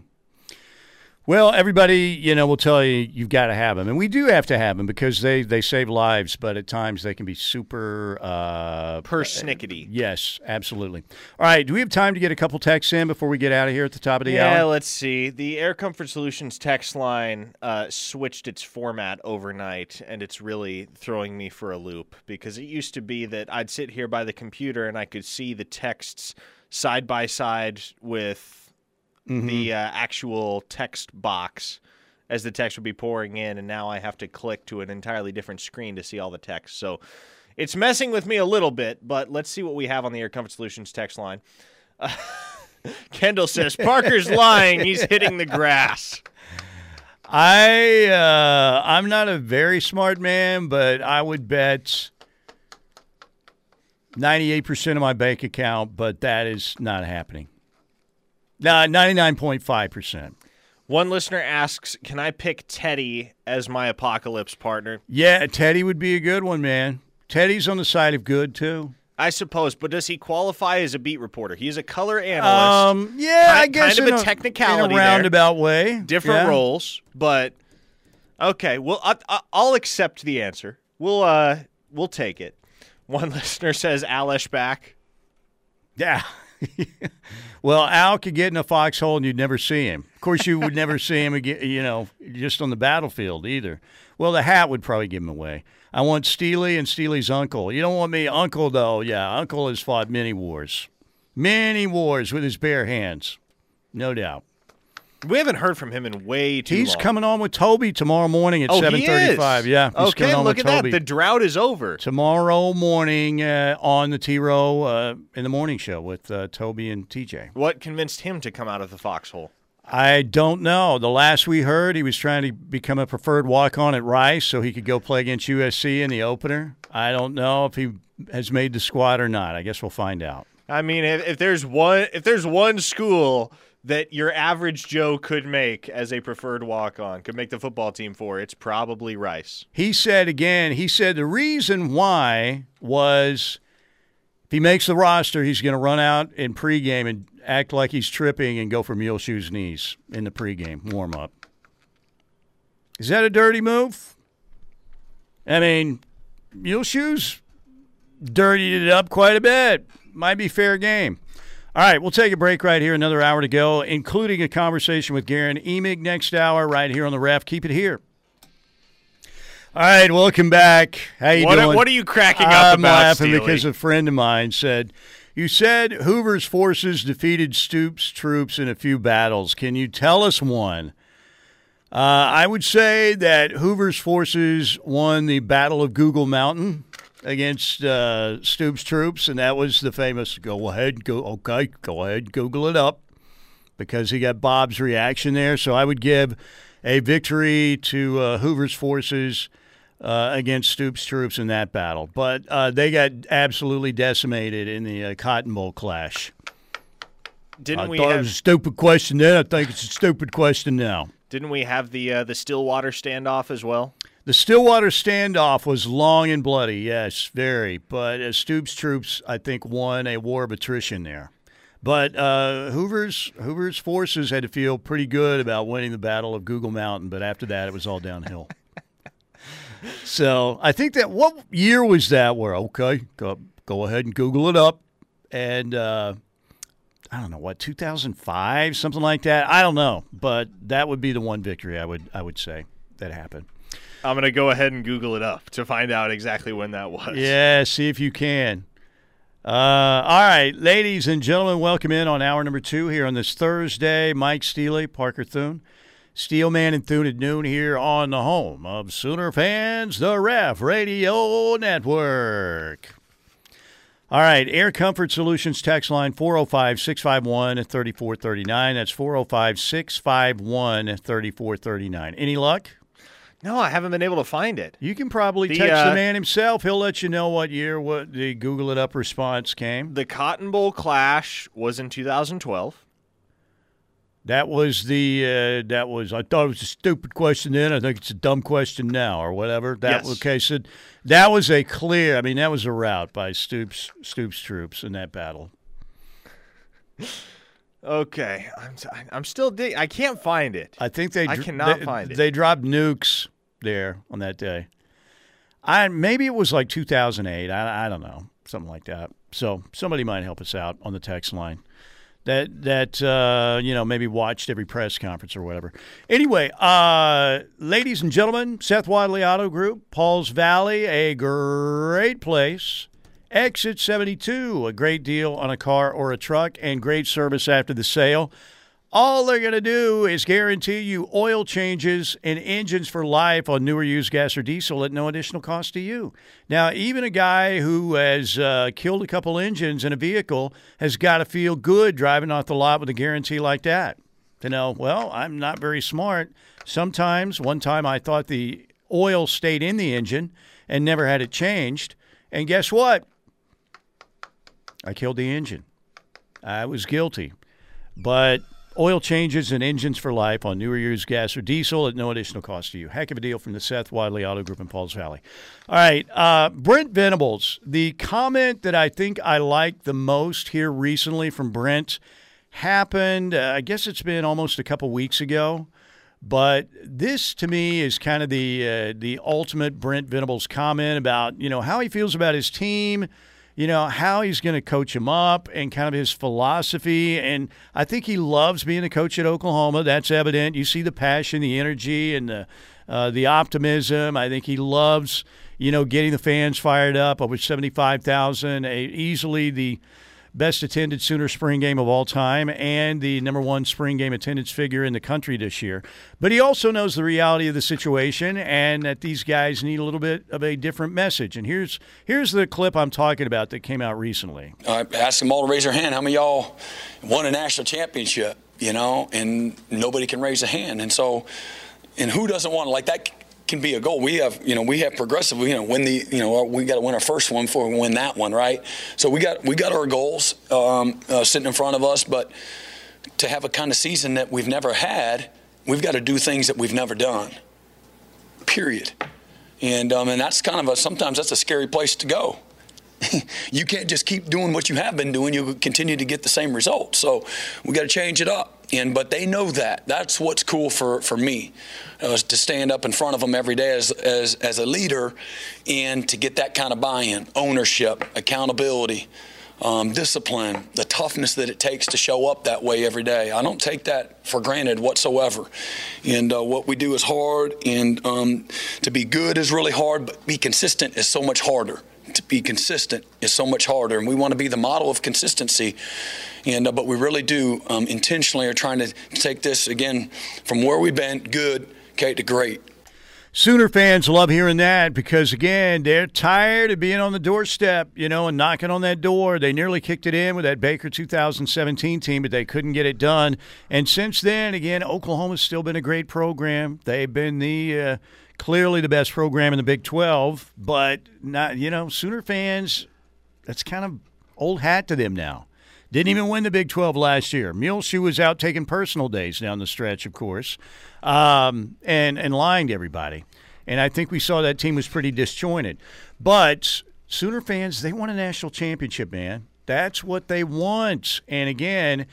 Well, everybody, you know, will tell you you've got to have them. And we do have to have them because they, they save lives, but at times they can be super... Uh, Persnickety. Uh, yes, absolutely. All right, do we have time to get a couple texts in before we get out of here at the top of the yeah, hour? Yeah, let's see. The Air Comfort Solutions text line uh, switched its format overnight, and it's really throwing me for a loop because it used to be that I'd sit here by the computer and I could see the texts side by side with mm-hmm. the uh, actual text box as the text would be pouring in, and now I have to click to an entirely different screen to see all the text. So it's messing with me a little bit, but let's see what we have on the Air Comfort Solutions text line. Uh, Kendall says, Parker's lying. He's hitting the grass. I uh, I'm not a very smart man, but I would bet ninety-eight percent of my bank account, but that is not happening. No, ninety-nine point five percent. One listener asks, can I pick Teddy as my apocalypse partner? Yeah, Teddy would be a good one, man. Teddy's on the side of good, too. I suppose, but does he qualify as a beat reporter? He's a color analyst. Um, yeah, kind, I guess kind of a, a technicality, in a roundabout there. way. Different yeah. roles, but okay. Well, I, I'll accept the answer. We'll uh, we'll take it. One listener says Alesh back. Yeah. Well, Al could get in a foxhole and you'd never see him. Of course, you would never see him again. You know, just on the battlefield either. Well, the hat would probably give him away. I want Steely and Steely's uncle. You don't want me uncle, though. Yeah, uncle has fought many wars. Many wars with his bare hands. No doubt. We haven't heard from him in way too he's long. He's coming on with Toby tomorrow morning at oh, seven thirty-five. Yeah, he's okay, coming on look with at Toby. That. The drought is over. Tomorrow morning uh, on the T-Row uh, in the morning show with uh, Toby and T J. What convinced him to come out of the foxhole? I don't know. The last we heard, he was trying to become a preferred walk-on at Rice so he could go play against U S C in the opener. I don't know if he has made the squad or not. I guess we'll find out. I mean, if, if there's one, if there's one school that your average Joe could make as a preferred walk-on, could make the football team for, it's probably Rice. He said again, he said the reason why was if he makes the roster, he's going to run out in pregame and act like he's tripping and go for Mule Shoe's knees in the pregame warm-up. Is that a dirty move? I mean, Mule Shoe's dirtied it up quite a bit. Might be fair game. All right, we'll take a break right here. Another hour to go, including a conversation with Garen Emig next hour right here on The Ref. Keep it here. All right, welcome back. How you what doing? Are, what are you cracking up I'm about, I'm laughing Steely? Because a friend of mine said, you said Hoover's forces defeated Stoops' troops in a few battles. Can you tell us one? Uh, I would say that Hoover's forces won the Battle of Google Mountain against uh, Stoops' troops, and that was the famous, go ahead, go okay, go ahead, Google it up, because he got Bob's reaction there. So I would give a victory to uh, Hoover's forces Uh, against Stoops' troops in that battle. But uh, they got absolutely decimated in the uh, Cotton Bowl clash. Didn't I we thought have... it was a stupid question then. I think it's a stupid question now. Didn't we have the uh, the Stillwater standoff as well? The Stillwater standoff was long and bloody, yes, very. But uh, Stoops' troops, I think, won a war of attrition there. But uh, Hoover's Hoover's forces had to feel pretty good about winning the Battle of Google Mountain. But after that, it was all downhill. So I think that what year was that where, okay, go, go ahead and Google it up. And uh, I don't know, what, two thousand five, something like that? I don't know. But that would be the one victory I would I would say that happened. I'm going to go ahead and Google it up to find out exactly when that was. Yeah, see if you can. Uh, all right, ladies and gentlemen, welcome in on hour number two here on this Thursday. Mike Steely, Parker Thune. Steelman and Thune at noon here on the home of Sooner fans, the Ref Radio Network. All right, Air Comfort Solutions text line four oh five, six five one, three four three nine. That's four oh five, six five one, three four three nine. Any luck? No, I haven't been able to find it. You can probably the, text uh, the man himself. He'll let you know what year what the Google It Up response came. The Cotton Bowl clash was in two thousand twelve. That was the, uh, that was, I thought it was a stupid question then. I think it's a dumb question now or whatever. That yes. Okay, so that was a clear, I mean, that was a rout by Stoops, Stoops troops in that battle. Okay. I'm I'm still, dig- I can't find it. I think they, I cannot they, find it. They dropped nukes there on that day. I, maybe it was like two thousand eight. I, I don't know. Something like that. So somebody might help us out on the text line. That, that uh, you know, maybe watched every press conference or whatever. Anyway, uh, ladies and gentlemen, Seth Wadley Auto Group, Paul's Valley, a great place. Exit seventy-two, a great deal on a car or a truck and great service after the sale. All they're going to do is guarantee you oil changes and engines for life on newer used gas or diesel at no additional cost to you. Now, even a guy who has uh, killed a couple engines in a vehicle has got to feel good driving off the lot with a guarantee like that. to know, well, I'm not very smart. Sometimes, one time I thought the oil stayed in the engine and never had it changed. And guess what? I killed the engine. I was guilty. But oil changes and engines for life on new or used gas or diesel at no additional cost to you. Heck of a deal from the Seth Wadley Auto Group in Pauls Valley. All right, uh, Brent Venables, the comment that I think I liked the most here recently from Brent happened, uh, I guess it's been almost a couple weeks ago, but this to me is kind of the uh, the ultimate Brent Venables comment about, you know, how he feels about his team, you know, how he's going to coach him up and kind of his philosophy. And I think he loves being a coach at Oklahoma. That's evident. You see the passion, the energy, and the, uh, the optimism. I think he loves, you know, getting the fans fired up. Over seventy-five thousand, easily the best attended Sooner spring game of all time and the number one spring game attendance figure in the country this year. But he also knows the reality of the situation and that these guys need a little bit of a different message. And here's here's the clip I'm talking about that came out recently. I asked them all to raise their hand. How many of y'all won a national championship, you know, and nobody can raise a hand. And so, and who doesn't want to, like, that can be a goal. We have, you know, we have progressively, you know, win the, you know, we got to win our first one before we win that one, right? So we got we got our goals um, uh, sitting in front of us, but to have a kind of season that we've never had, we've got to do things that we've never done. Period. And um, and that's kind of a, sometimes that's a scary place to go. You can't just keep doing what you have been doing. You'll continue to get the same results. So we got to change it up. And but they know that. That's what's cool for for me, uh, to stand up in front of them every day as as as a leader, and to get that kind of buy-in, ownership, accountability, um, discipline, the toughness that it takes to show up that way every day. I don't take that for granted whatsoever. And uh, what we do is hard, and um, to be good is really hard, but be consistent is so much harder. To be consistent is so much harder, and we want to be the model of consistency. And uh, but we really do um, intentionally are trying to take this again from where we've been, good, okay, to great. Sooner fans love hearing that because, again, they're tired of being on the doorstep, you know, and knocking on that door. They nearly kicked it in with that Baker two thousand seventeen team, but they couldn't get it done. And since then, again, Oklahoma's still been a great program. They've been the uh, clearly the best program in the Big twelve, but, not, you know, Sooner fans, that's kind of old hat to them now. Didn't even win the Big twelve last year. Muleshoe was out taking personal days down the stretch, of course, um, and, and lying to everybody. And I think we saw that team was pretty disjointed. But Sooner fans, they want a national championship, man. That's what they want. And, again,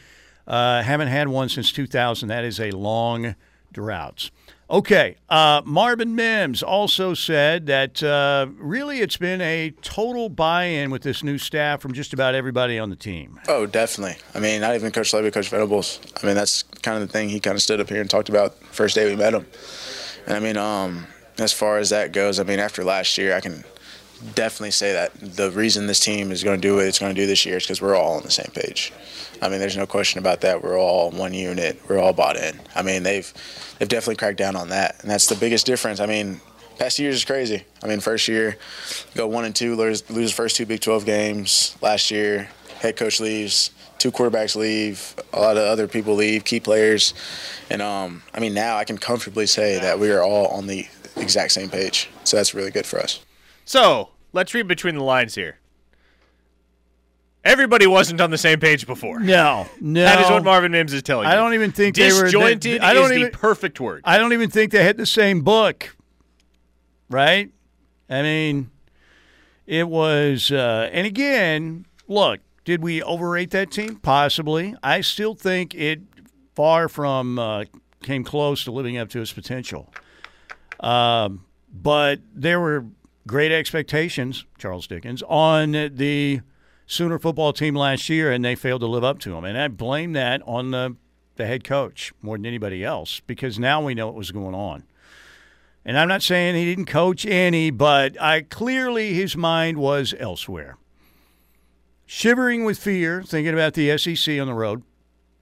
uh, haven't had one since two thousand. That is a long drought. Okay, uh, Marvin Mims also said that uh, really it's been a total buy-in with this new staff from just about everybody on the team. Oh, definitely. I mean, not even Coach Levy, Coach Venables. I mean, that's kind of the thing he kind of stood up here and talked about the first day we met him. And, I mean, um, as far as that goes, I mean, after last year, I can definitely say that the reason this team is going to do what it's going to do this year is because we're all on the same page. I mean, there's no question about that. We're all one unit. We're all bought in. I mean, they've they've definitely cracked down on that, and that's the biggest difference. I mean, past years is crazy. I mean, first year, go one and two, lose, lose the first two Big twelve games. Last year, head coach leaves, two quarterbacks leave, a lot of other people leave, key players. And, um, I mean, now I can comfortably say that we are all on the exact same page, so that's really good for us. So, let's read between the lines here. Everybody wasn't on the same page before. No, no. That is what Marvin Mims is telling you. I don't even think they were. Disjointed is the perfect word. I don't even think they had the same book, right? I mean, it was uh, – and again, look, did we overrate that team? Possibly. I still think it far from uh, came close to living up to its potential. Um, but there were great expectations, Charles Dickens, on the – Sooner football team last year, and they failed to live up to them. And I blame that on the, the head coach more than anybody else, because now we know what was going on. And I'm not saying he didn't coach any, but I clearly his mind was elsewhere. Shivering with fear, thinking about the S E C on the road,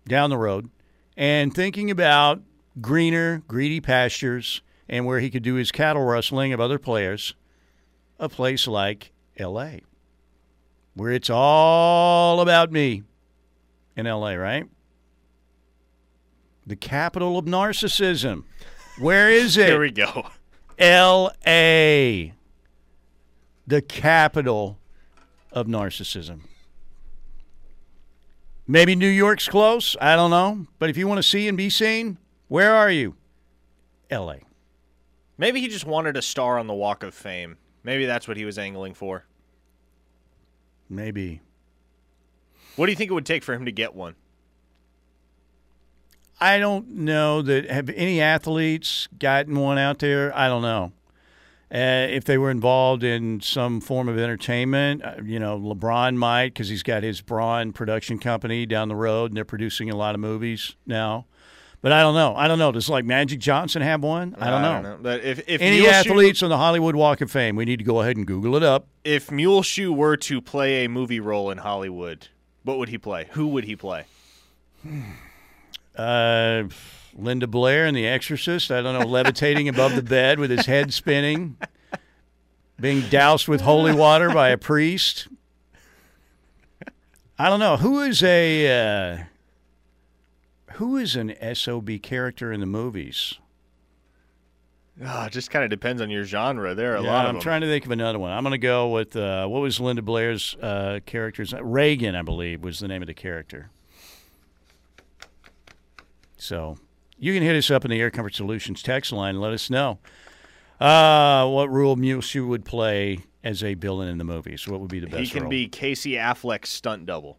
down the road, and thinking about greener, greedy pastures and where he could do his cattle rustling of other players, a place like L A, where it's all about me in L A, right? the capital of narcissism. Where is it? Here we go. L A, the capital of narcissism. Maybe New York's close. I don't know. But if you want to see and be seen, where are you? L A. Maybe he just wanted a star on the Walk of Fame. Maybe that's what he was angling for. Maybe. What do you think it would take for him to get one? I don't know that. Have any athletes gotten one out there? I don't know. Uh, if they were involved in some form of entertainment, you know, LeBron might, because he's got his Braun production company down the road, and they're producing a lot of movies now. But I don't know. I don't know. Does, like, Magic Johnson have one? I don't know. I don't know. But if, if any Mule athletes Shoe... on the Hollywood Walk of Fame, we need to go ahead and Google it up. If Mule Shoe were to play a movie role in Hollywood, what would he play? Who would he play? Uh... Linda Blair and The Exorcist. I don't know, levitating above the bed with his head spinning, being doused with holy water by a priest. I don't know. Who is a uh, who is an S O B character in the movies? Oh, it just kind of depends on your genre. There are a yeah, lot of I'm them. Trying to think of another one. I'm going to go with, uh, what was Linda Blair's uh, character's? Reagan, I believe, was the name of the character. So... you can hit us up in the Air Comfort Solutions text line and let us know uh, what role Mule Shoe would play as a villain in the movies. What would be the best role? He can role? be Casey Affleck's stunt double.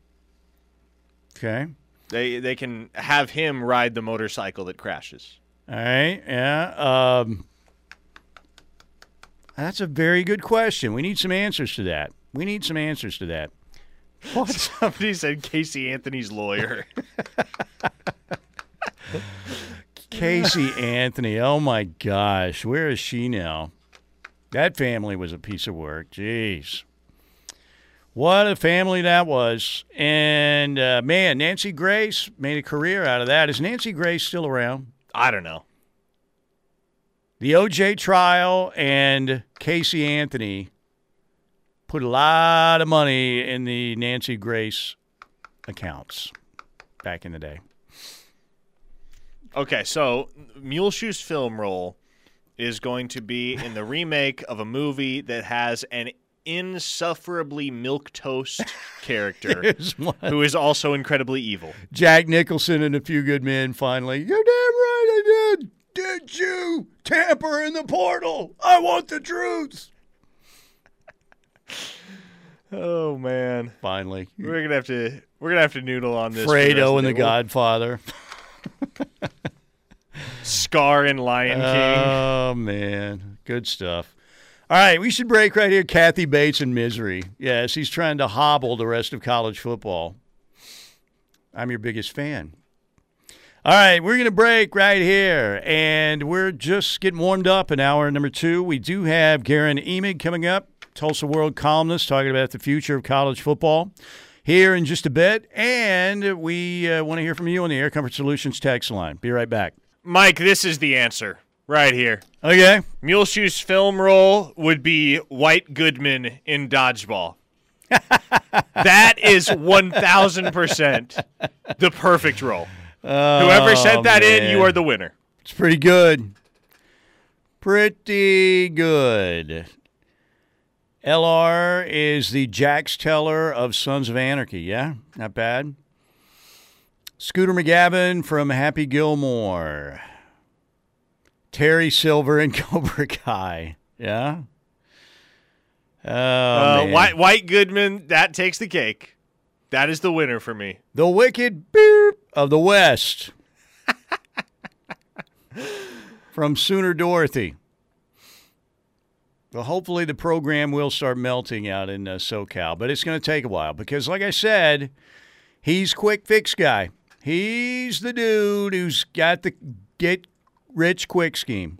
Okay. They they can have him ride the motorcycle that crashes. All right, yeah. Um, that's a very good question. We need some answers to that. We need some answers to that. What? Somebody said Casey Anthony's lawyer. Casey Anthony, oh my gosh, where is she now? That family was a piece of work. Jeez, what a family that was. And uh, man, Nancy Grace made a career out of that. Is Nancy Grace still around? I don't know. The O J trial and Casey Anthony put a lot of money in the Nancy Grace accounts back in the day. Okay, so Mule Shoe's film role is going to be in the remake of a movie that has an insufferably milquetoast character who is also incredibly evil. Jack Nicholson and A Few Good Men, finally. You're damn right I did. Did you tamper in the portal? I want the truth. Oh, man. Finally. We're going to have to we're gonna have to noodle on this. Fredo and the Godfather. Scar and Lion King. Oh, man. Good stuff. All right, we should break right here. Kathy Bates in misery. Yes, he's trying to hobble the rest of college football. I'm your biggest fan. All right, we're going to break right here, and we're just getting warmed up in hour number two. We do have Garen Emig coming up, Tulsa World columnist, talking about the future of college football. Here in just a bit, and we uh, want to hear from you on the Air Comfort Solutions text line. Be right back. Mike, this is the answer right here. Okay. Mule Shoe's film role would be White Goodman in Dodgeball. That is one thousand percent the perfect role. Oh, whoever sent that man. in, you are the winner. It's pretty good. Pretty good. L R is the Jax Teller of Sons of Anarchy. Yeah, not bad. Scooter McGavin from Happy Gilmore. Terry Silver in Cobra Kai. Yeah. Oh, uh, White, White Goodman, that takes the cake. That is the winner for me. The Wicked Beep of the West. From Sooner Dorothy. Well, hopefully the program will start melting out in uh, SoCal, but it's going to take a while because, like I said, he's quick fix guy. He's the dude who's got the get-rich-quick scheme.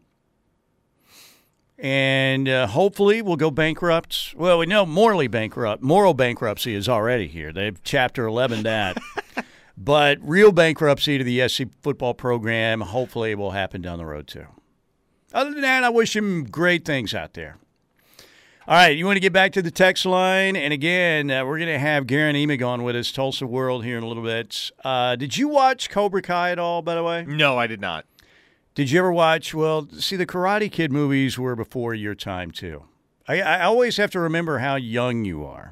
And uh, hopefully we'll go bankrupt. Well, we know morally bankrupt. Moral bankruptcy is already here. They've Chapter eleven that. But real bankruptcy to the S C football program hopefully will happen down the road, too. Other than that, I wish him great things out there. All right, you want to get back to the text line. And, again, uh, we're going to have Garen Emig on with us, Tulsa World, here in a little bit. Uh, did you watch Cobra Kai at all, by the way? No, I did not. Did you ever watch? Well, see, the Karate Kid movies were before your time, too. I, I always have to remember how young you are.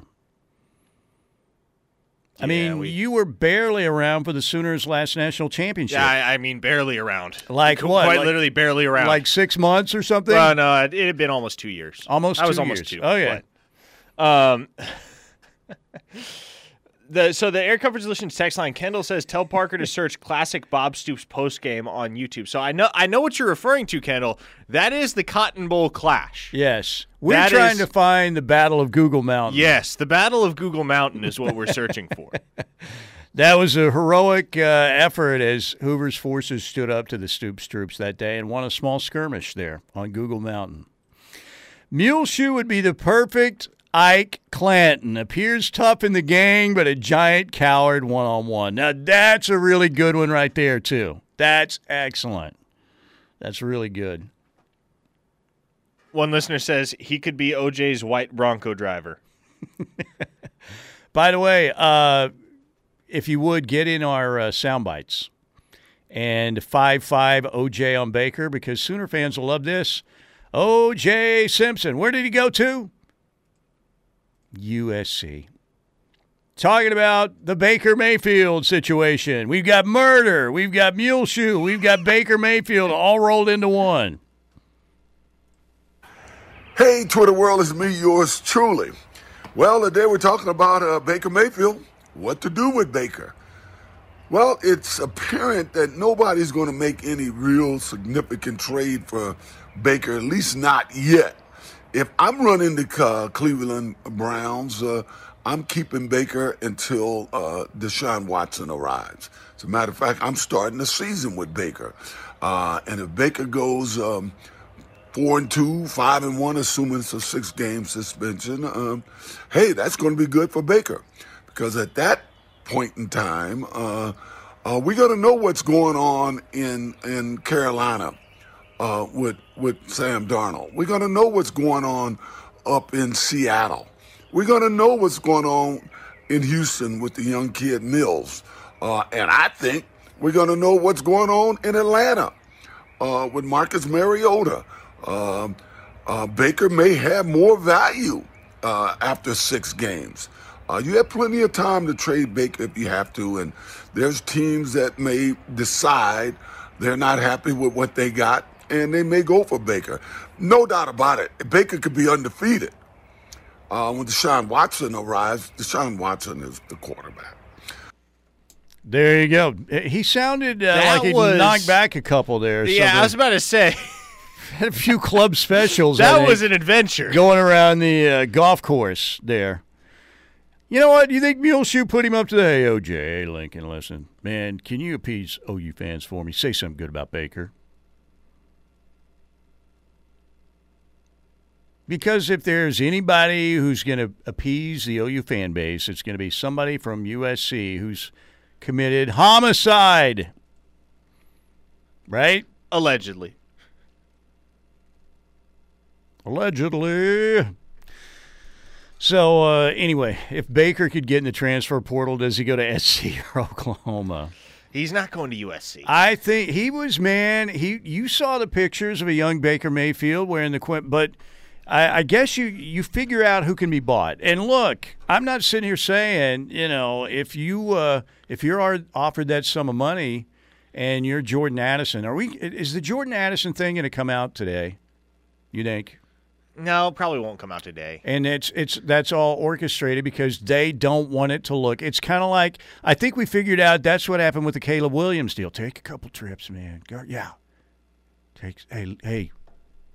I yeah, mean, we, you were barely around for the Sooners' last national championship. Yeah, I, I mean, barely around. Like what? Quite like, literally barely around. Like six months or something? Well, no, it, it had been almost two years. Almost I two years. I was almost years. two. Oh, yeah. But, um, the, so the Air Comfort Solutions text line, Kendall says, tell Parker to search classic Bob Stoops postgame on YouTube. So I know I know what you're referring to, Kendall. That is the Cotton Bowl clash. Yes. We're that trying is, to find the Battle of Google Mountain. Yes, the Battle of Google Mountain is what we're searching for. That was a heroic uh, effort as Hoover's forces stood up to the Stoops troops that day and won a small skirmish there on Google Mountain. Muleshoe would be the perfect Ike Clanton. Appears tough in the gang, but a giant coward one-on-one. Now, that's a really good one right there, too. That's excellent. That's really good. One listener says he could be O J's white Bronco driver. By the way, uh, if you would, get in our uh, sound bites. And five five O J on Baker, because Sooner fans will love this. O J Simpson, where did he go to? U S C. Talking about the Baker Mayfield situation. We've got murder. We've got Muleshoe. We've got Baker Mayfield all rolled into one. Hey, Twitter world, it's me, yours truly. Well, today we're talking about uh, Baker Mayfield, what to do with Baker. Well, it's apparent that nobody's going to make any real significant trade for Baker, at least not yet. If I'm running the uh, Cleveland Browns, uh, I'm keeping Baker until uh, Deshaun Watson arrives. As a matter of fact, I'm starting the season with Baker. Uh, and if Baker goes... Um, Four and two, five and one, assuming it's a six-game suspension. Um, hey, that's going to be good for Baker, because at that point in time, uh, uh, we're going to know what's going on in in Carolina uh, with with Sam Darnold. We're going to know what's going on up in Seattle. We're going to know what's going on in Houston with the young kid Mills, uh, and I think we're going to know what's going on in Atlanta uh, with Marcus Mariota. Uh, uh, Baker may have more value uh, after six games. Uh, you have plenty of time to trade Baker if you have to, and there's teams that may decide they're not happy with what they got, and they may go for Baker. No doubt about it. Baker could be undefeated. Uh, when Deshaun Watson arrives, Deshaun Watson is the quarterback. There you go. He sounded uh, like he was... knocked back a couple there. Or yeah, something. I was about to say... Had a few club specials. That think, was an adventure. Going around the uh, golf course there. You know what? You think Muleshoe put him up to the, hey, O J, Lincoln, listen. Man, can you appease O U fans for me? Say something good about Baker. Because if there's anybody who's going to appease the O U fan base, it's going to be somebody from U S C who's committed homicide. Right? Allegedly. Allegedly. So, uh, anyway, if Baker could get in the transfer portal, does he go to S C or Oklahoma? He's not going to U S C. I think he was, man, he you saw the pictures of a young Baker Mayfield wearing the – but I, I guess you, you figure out who can be bought. And, look, I'm not sitting here saying, you know, if, you, uh, if you're offered that sum of money and you're Jordan Addison, are we? Is the Jordan Addison thing going to come out today, you think? No, probably won't come out today. And it's it's that's all orchestrated because they don't want it to look. It's kind of like, I think we figured out that's what happened with the Caleb Williams deal. Take a couple trips, man. Go, yeah. Take, hey, hey,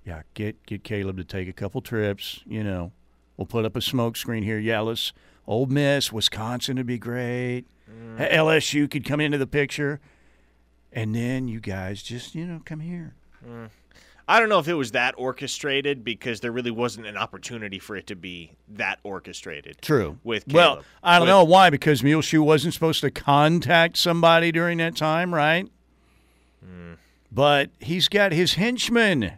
yeah, get get Caleb to take a couple trips, you know. We'll put up a smoke screen here. Yeah, let's, Ole Miss, Wisconsin would be great. Mm. L S U could come into the picture. And then you guys just, you know, come here. Mm. I don't know if it was that orchestrated because there really wasn't an opportunity for it to be that orchestrated. True. With Caleb. Well, I don't with, know why, because Muleshoe wasn't supposed to contact somebody during that time, right? Mm. But he's got his henchmen.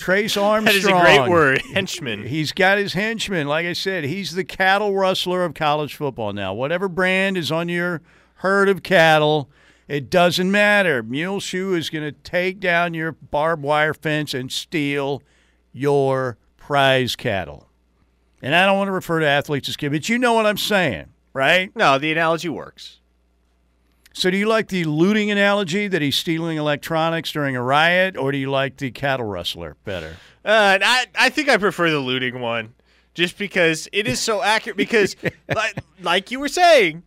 Trace Armstrong. That is a great word, henchman. He's got his henchmen. Like I said, he's the cattle rustler of college football now. Whatever brand is on your herd of cattle, it doesn't matter. Mule Shoe is going to take down your barbed wire fence and steal your prize cattle. And I don't want to refer to athletes as kids, but you know what I'm saying, right? No, the analogy works. So do you like the looting analogy that he's stealing electronics during a riot, or do you like the cattle rustler better? Uh, I, I think I prefer the looting one just because it is so accurate because, like, like you were saying,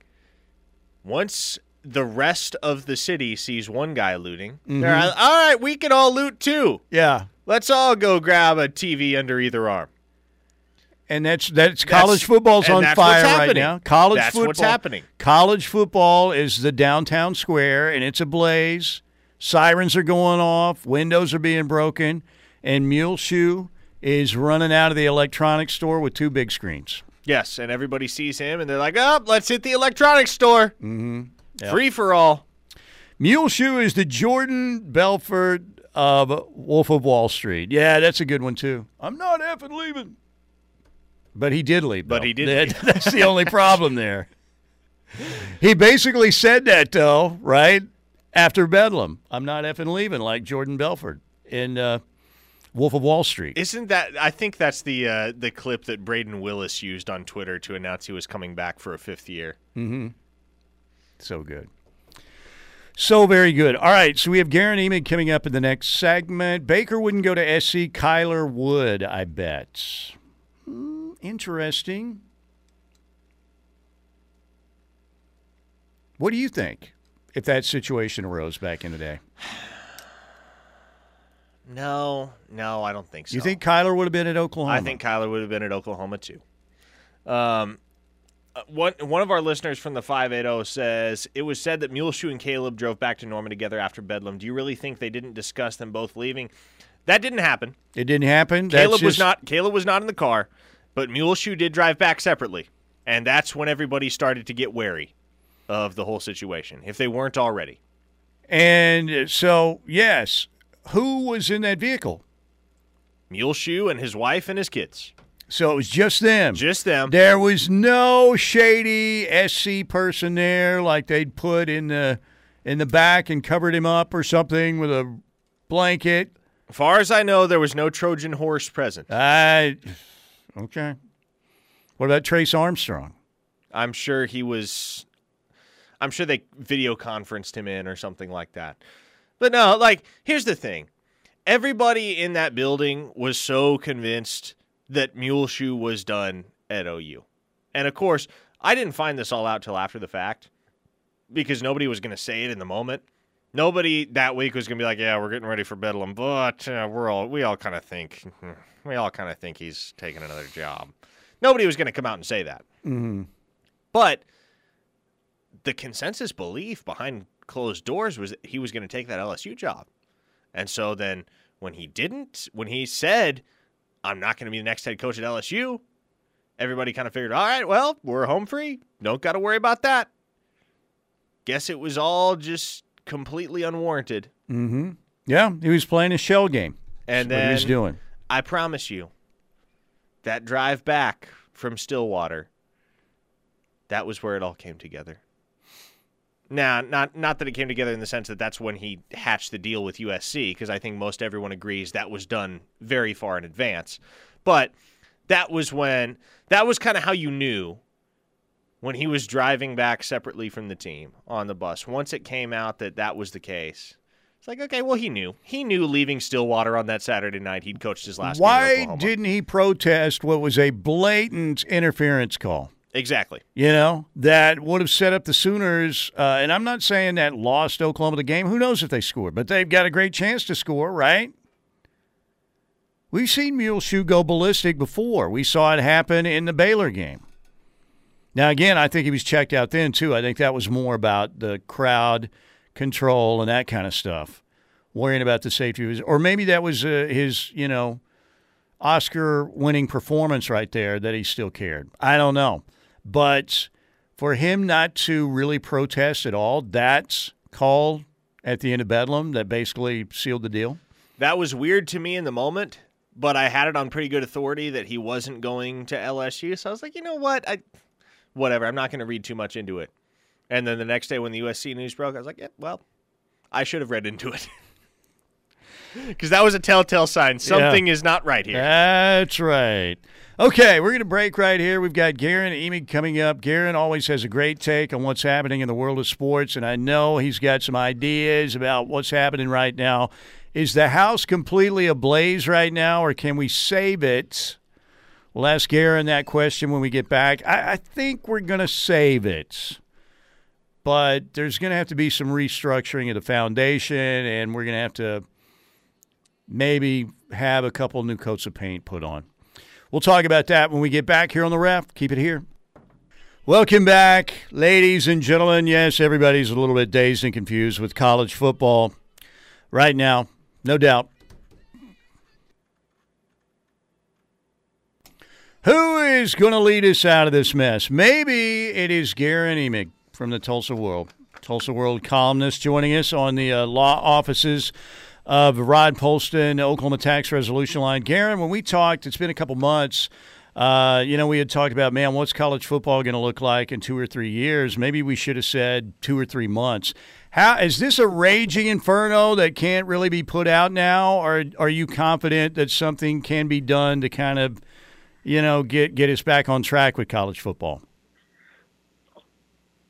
once the rest of the city sees one guy looting, mm-hmm. they're like, all right, we can all loot too. Yeah. Let's all go grab a T V under either arm. And that's that's college that's, football's on fire right now. College that's football, what's happening. College football is the downtown square, and it's ablaze. Sirens are going off. Windows are being broken. And Mule Shoe is running out of the electronics store with two big screens. Yes, and everybody sees him, and they're like, oh, let's hit the electronics store. Mm-hmm. Yep. Free for all. Mule Shoe is the Jordan Belfort of Wolf of Wall Street. Yeah, that's a good one, too. I'm not effing leaving. But he did leave. Though. But he did. That, that's the only problem there. He basically said that, though, right after Bedlam. I'm not effing leaving, like Jordan Belfort in uh, Wolf of Wall Street. Isn't that? I think that's the uh, the clip that Braden Willis used on Twitter to announce he was coming back for a fifth year. Mm-hmm. So good. So very good. All right, so we have Garen Emig coming up in the next segment. Baker wouldn't go to S C. Kyler would, I bet. Interesting. What do you think if that situation arose back in the day? No, no, I don't think so. You think Kyler would have been at Oklahoma? I think Kyler would have been at Oklahoma too. Um, one one of our listeners from the five eighty says, it was said that Mule Shoe and Caleb drove back to Norman together after Bedlam. Do you really think they didn't discuss them both leaving? That didn't happen. It didn't happen? Caleb That's was just... not. Caleb was not in the car. But Mule Shoe did drive back separately, and that's when everybody started to get wary of the whole situation, if they weren't already. And so, yes, who was in that vehicle? Mule Shoe and his wife and his kids. So it was just them. Just them. There was no shady S C person there like they'd put in the in the back and covered him up or something with a blanket. As far as I know, there was no Trojan horse present. I... Okay. What about Trace Armstrong? I'm sure he was – I'm sure they video conferenced him in or something like that. But, no, like, here's the thing. Everybody in that building was so convinced that Mule Shoe was done at O U. And, of course, I didn't find this all out till after the fact because nobody was going to say it in the moment. Nobody that week was going to be like, yeah, we're getting ready for Bedlam, but uh, we're all, we all kind of think – We all kind of think he's taking another job. Nobody was going to come out and say that. Mm-hmm. But the consensus belief behind closed doors was that he was going to take that L S U job. And so then when he didn't, when he said, I'm not going to be the next head coach at L S U, everybody kind of figured, all right, well, we're home free. Don't got to worry about that. Guess it was all just completely unwarranted. Mm-hmm. Yeah, he was playing a shell game. And That's then, what he was doing. I promise you, that drive back from Stillwater, that was where it all came together. Now, not not that it came together in the sense that that's when he hatched the deal with U S C, because I think most everyone agrees that was done very far in advance. But that was when – that was kind of how you knew when he was driving back separately from the team on the bus. Once it came out that that was the case – it's like, okay, well, he knew. He knew leaving Stillwater on that Saturday night he'd coached his last Why game in Oklahoma. Why didn't he protest what was a blatant interference call? Exactly. You know, that would have set up the Sooners, uh, and I'm not saying that lost Oklahoma the game. Who knows if they scored, but they've got a great chance to score, right? We've seen Mule Shoe go ballistic before. We saw it happen in the Baylor game. Now, again, I think he was checked out then, too. I think that was more about the crowd control and that kind of stuff, worrying about the safety of his, or maybe that was uh, his, you know, Oscar-winning performance right there that he still cared. I don't know. But for him not to really protest at all, that's called at the end of Bedlam that basically sealed the deal. That was weird to me in the moment. but I had it on pretty good authority that he wasn't going to L S U. So I was like, you know what? I, whatever. I'm not going to read too much into it. And then the next day when the U S C news broke, I was like, yeah, well, I should have read into it. Because that was a telltale sign. Something yeah. is not right here. That's right. Okay, we're going to break right here. We've got Garen Emig coming up. Garen always has a great take on what's happening in the world of sports, and I know he's got some ideas about what's happening right now. Is the house completely ablaze right now, or can we save it? We'll ask Garen that question when we get back. I, I think we're going to save it. But there's going to have to be some restructuring of the foundation, and we're going to have to maybe have a couple new coats of paint put on. We'll talk about that when we get back here on The Ref. Keep it here. Welcome back, ladies and gentlemen. Yes, everybody's a little bit dazed and confused with college football right now, no doubt. Who is going to lead us out of this mess? Maybe it is Garen Emig from the Tulsa World. Tulsa World columnist joining us on the uh, law offices of Rod Polston, Oklahoma Tax Resolution Line. Garen, when we talked, it's been a couple months, uh, you know, we had talked about, man, what's college football going to look like in two or three years? Maybe we should have said two or three months. How is this a raging inferno that can't really be put out now, or are you confident that something can be done to kind of, you know, get, get us back on track with college football?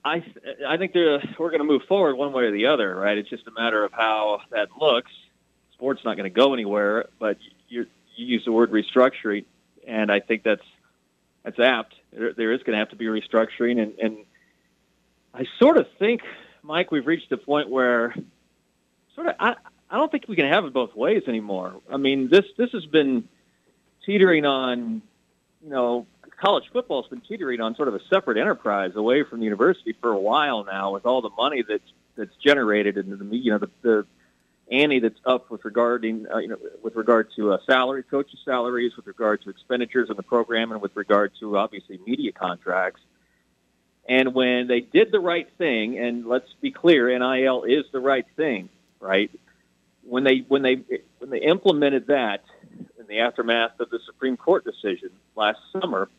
I I think we're going to move forward one way or the other, right? It's just a matter of how that looks. Sport's not going to go anywhere, but you you use the word restructuring, and I think that's that's apt. There, there is going to have to be restructuring, and, and I sort of think, Mike, we've reached a point where sort of I, I don't think we can have it both ways anymore. I mean, this this has been teetering on, you know, college football's been teetering on sort of a separate enterprise away from the university for a while now, with all the money that's that's generated and the you know the, the ante that's up with regarding uh, you know with regard to uh, salary, coaches' salaries, with regard to expenditures on the program, and with regard to obviously media contracts. And when they did the right thing, and let's be clear, N I L is the right thing, right? When they when they when they implemented that in the aftermath of the Supreme Court decision last summer.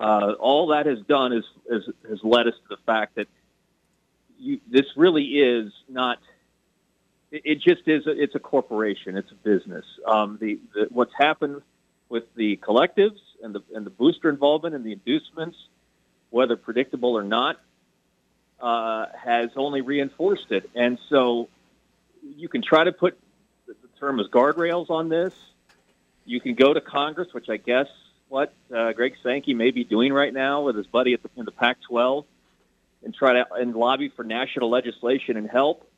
Uh, all that has done is, is has led us to the fact that you, this really is not. It, it just is. A, it's a corporation. It's a business. Um, the, the what's happened with the collectives and the and the booster involvement and the inducements, whether predictable or not, uh, has only reinforced it. And so, you can try to put the term as guardrails on this. You can go to Congress, which I guess. What uh, Greg Sankey may be doing right now with his buddy at the, in the Pac twelve, and try to and lobby for national legislation and help,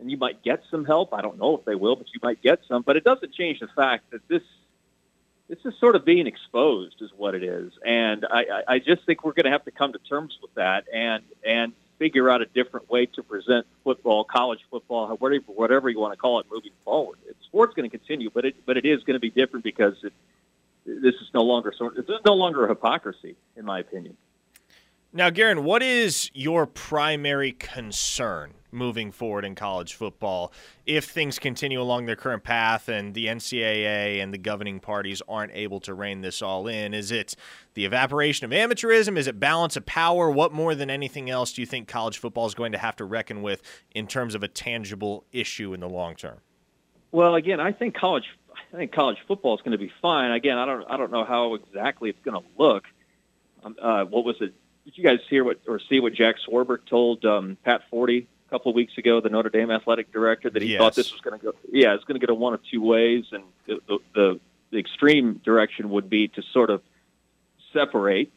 and you might get some help. I don't know if they will, but you might get some. But it doesn't change the fact that this this is sort of being exposed, is what it is. And I, I just think we're going to have to come to terms with that and and figure out a different way to present football, college football, whatever whatever you want to call it, moving forward. Sport's going to continue, but it but it is going to be different because it. This is no longer sort. This is no longer a hypocrisy, in my opinion. Now, Garen, what is your primary concern moving forward in college football if things continue along their current path and the N C A A and the governing parties aren't able to rein this all in? Is it the evaporation of amateurism? Is it balance of power? What more than anything else do you think college football is going to have to reckon with in terms of a tangible issue in the long term? Well, again, I think college football I think college football is going to be fine. Again, I don't, I don't know how exactly it's going to look. Um, uh, what was it? Did you guys hear what or see what Jack Swarbrick told um, Pat Forty a couple of weeks ago, the Notre Dame athletic director, that he yes. thought this was going to go? Yeah, it's going to go one of two ways, and the, the, the, the extreme direction would be to sort of separate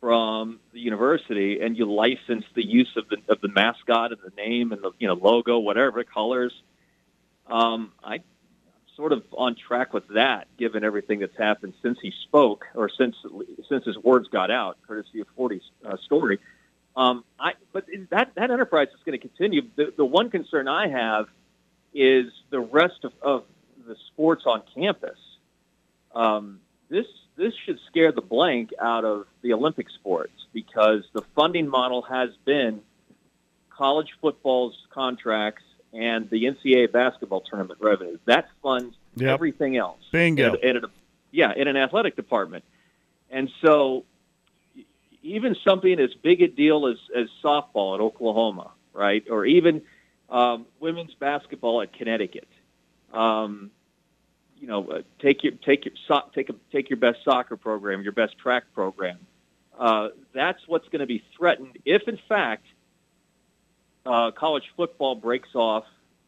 from the university, and you license the use of the of the mascot and the name and the you know logo, whatever colors. Um, I. Sort of on track with that, given everything that's happened since he spoke, or since since his words got out, courtesy of Forty's uh, story. Um, I but that that enterprise is going to continue. The, the one concern I have is the rest of, of the sports on campus. Um, this this should scare the blank out of the Olympic sports, because the funding model has been college football's contracts and the N C A A basketball tournament revenue. That funds yep. everything else. Bingo. In, in a, yeah, in an athletic department. And so even something as big a deal as, as softball at Oklahoma, right, or even um, women's basketball at Connecticut, um, you know, uh, take your take your so- take a, take your best soccer program, your best track program. Uh, that's what's going to be threatened if, in fact, uh, college football breaks off,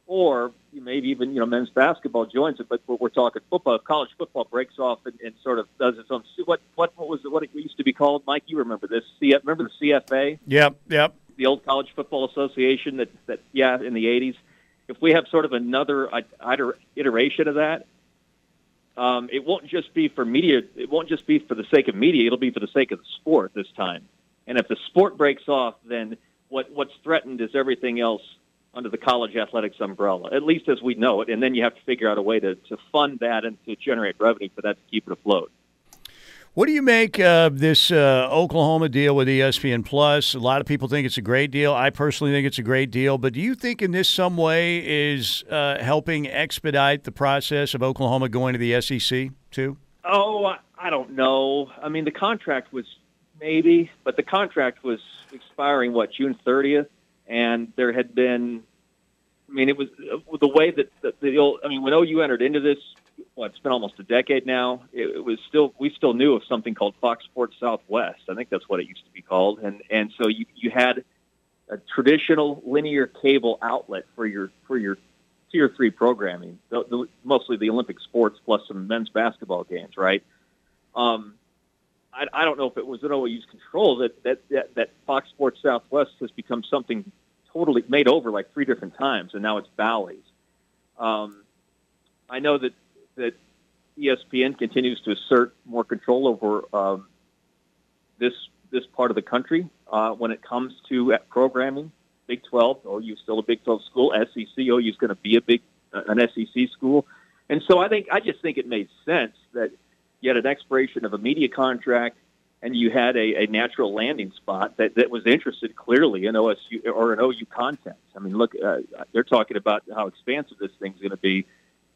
or maybe even you know men's basketball joins it. But we're talking football. If college football breaks off and, and sort of does its own. What what what was it, what it used to be called, Mike? You remember this? C, remember the C F A? Yep, yep. The old College Football Association. That that yeah, in the eighties. If we have sort of another iteration of that. Um, it won't just be for media. It won't just be for the sake of media. It'll be for the sake of the sport this time. And if the sport breaks off, then what, what's threatened is everything else under the college athletics umbrella, at least as we know it. And then you have to figure out a way to, to fund that and to generate revenue for that to keep it afloat. What do you make of this uh, Oklahoma deal with E S P N Plus? A lot of people think it's a great deal. I personally think it's a great deal. But do you think in this some way is uh, helping expedite the process of Oklahoma going to the S E C too? Oh, I don't know. I mean, the contract was maybe, but the contract was expiring, what, June thirtieth? And there had been, I mean, it was the way that the, the old, I mean, when O U entered into this, well, it's been almost a decade now. It, it was still we still knew of something called Fox Sports Southwest. I think that's what it used to be called. And and so you, you had a traditional linear cable outlet for your for your tier three programming, the, the, mostly the Olympic sports plus some men's basketball games, right? Um, I, I don't know if it was in O U control that that, that that Fox Sports Southwest has become something totally made over like three different times, and now it's Bally's. Um, I know that. that E S P N continues to assert more control over um, this this part of the country uh, when it comes to programming. Big twelve, O U's still a Big twelve school. S E C, O U's going to be a big uh, an S E C school. And so I think I just think it made sense that you had an expiration of a media contract and you had a, a natural landing spot that, that was interested clearly in O S U or in O U content. I mean, look, uh, they're talking about how expansive this thing's going to be.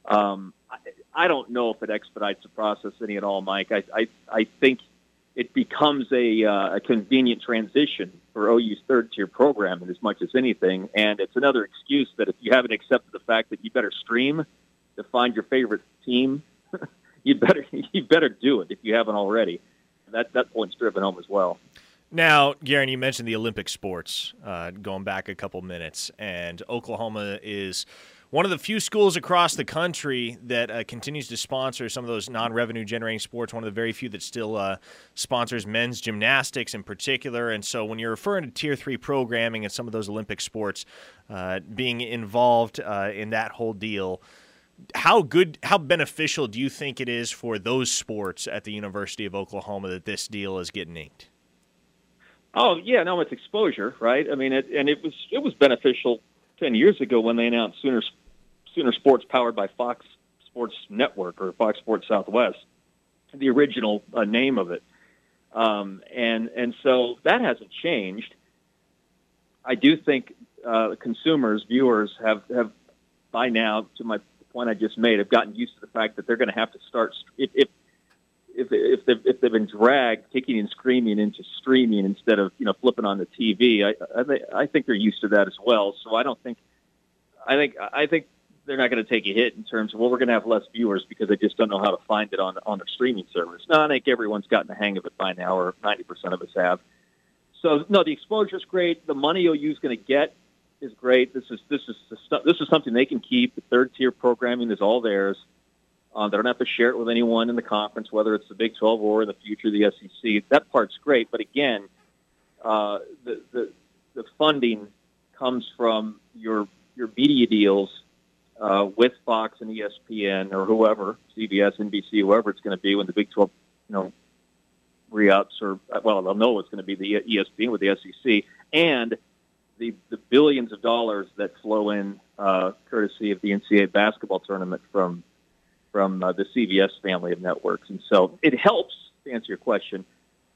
Um, I, I don't know if it expedites the process any at all, Mike. I I, I think it becomes a, uh, a convenient transition for O U's third-tier programming as much as anything, and it's another excuse that if you haven't accepted the fact that you better stream to find your favorite team, you better you better do it if you haven't already. That that point's driven home as well. Now, Garen, you mentioned the Olympic sports, uh, going back a couple minutes, and Oklahoma is one of the few schools across the country that uh, continues to sponsor some of those non-revenue generating sports, one of the very few that still uh, sponsors men's gymnastics in particular. And so when you're referring to Tier three programming and some of those Olympic sports uh, being involved uh, in that whole deal, how good, how beneficial do you think it is for those sports at the University of Oklahoma that this deal is getting inked? Oh, yeah, no, it's exposure, right? I mean, it, and it was it was beneficial Ten years ago when they announced Sooner, Sooner Sports powered by Fox Sports Network or Fox Sports Southwest, the original uh, name of it. Um, and and so that hasn't changed. I do think uh, consumers, viewers have, have by now, to my point I just made, have gotten used to the fact that they're going to have to start if if if, if, they've, if they've been dragged kicking and screaming into streaming instead of, you know, flipping on the T V. I, I, th- I think they're used to that as well. So I don't think, I think, I think they're not going to take a hit in terms of, well, we're going to have less viewers because they just don't know how to find it on, on the streaming service. No, I think everyone's gotten the hang of it by now, or ninety percent of us have. So no, the exposure is great. The money O U is going to get is great. This is, this is, the, this is something they can keep. The third tier programming is all theirs. Uh, they don't have to share it with anyone in the conference, whether it's the Big twelve or in the future the S E C. That part's great, but again, uh, the, the the funding comes from your your media deals uh, with Fox and E S P N or whoever, C B S, N B C, whoever it's going to be when the Big twelve, you know, re-ups or well, they'll know it's going to be the E S P N with the S E C and the the billions of dollars that flow in uh, courtesy of the N C A A basketball tournament from. from uh, the C B S family of networks. And so it helps, to answer your question,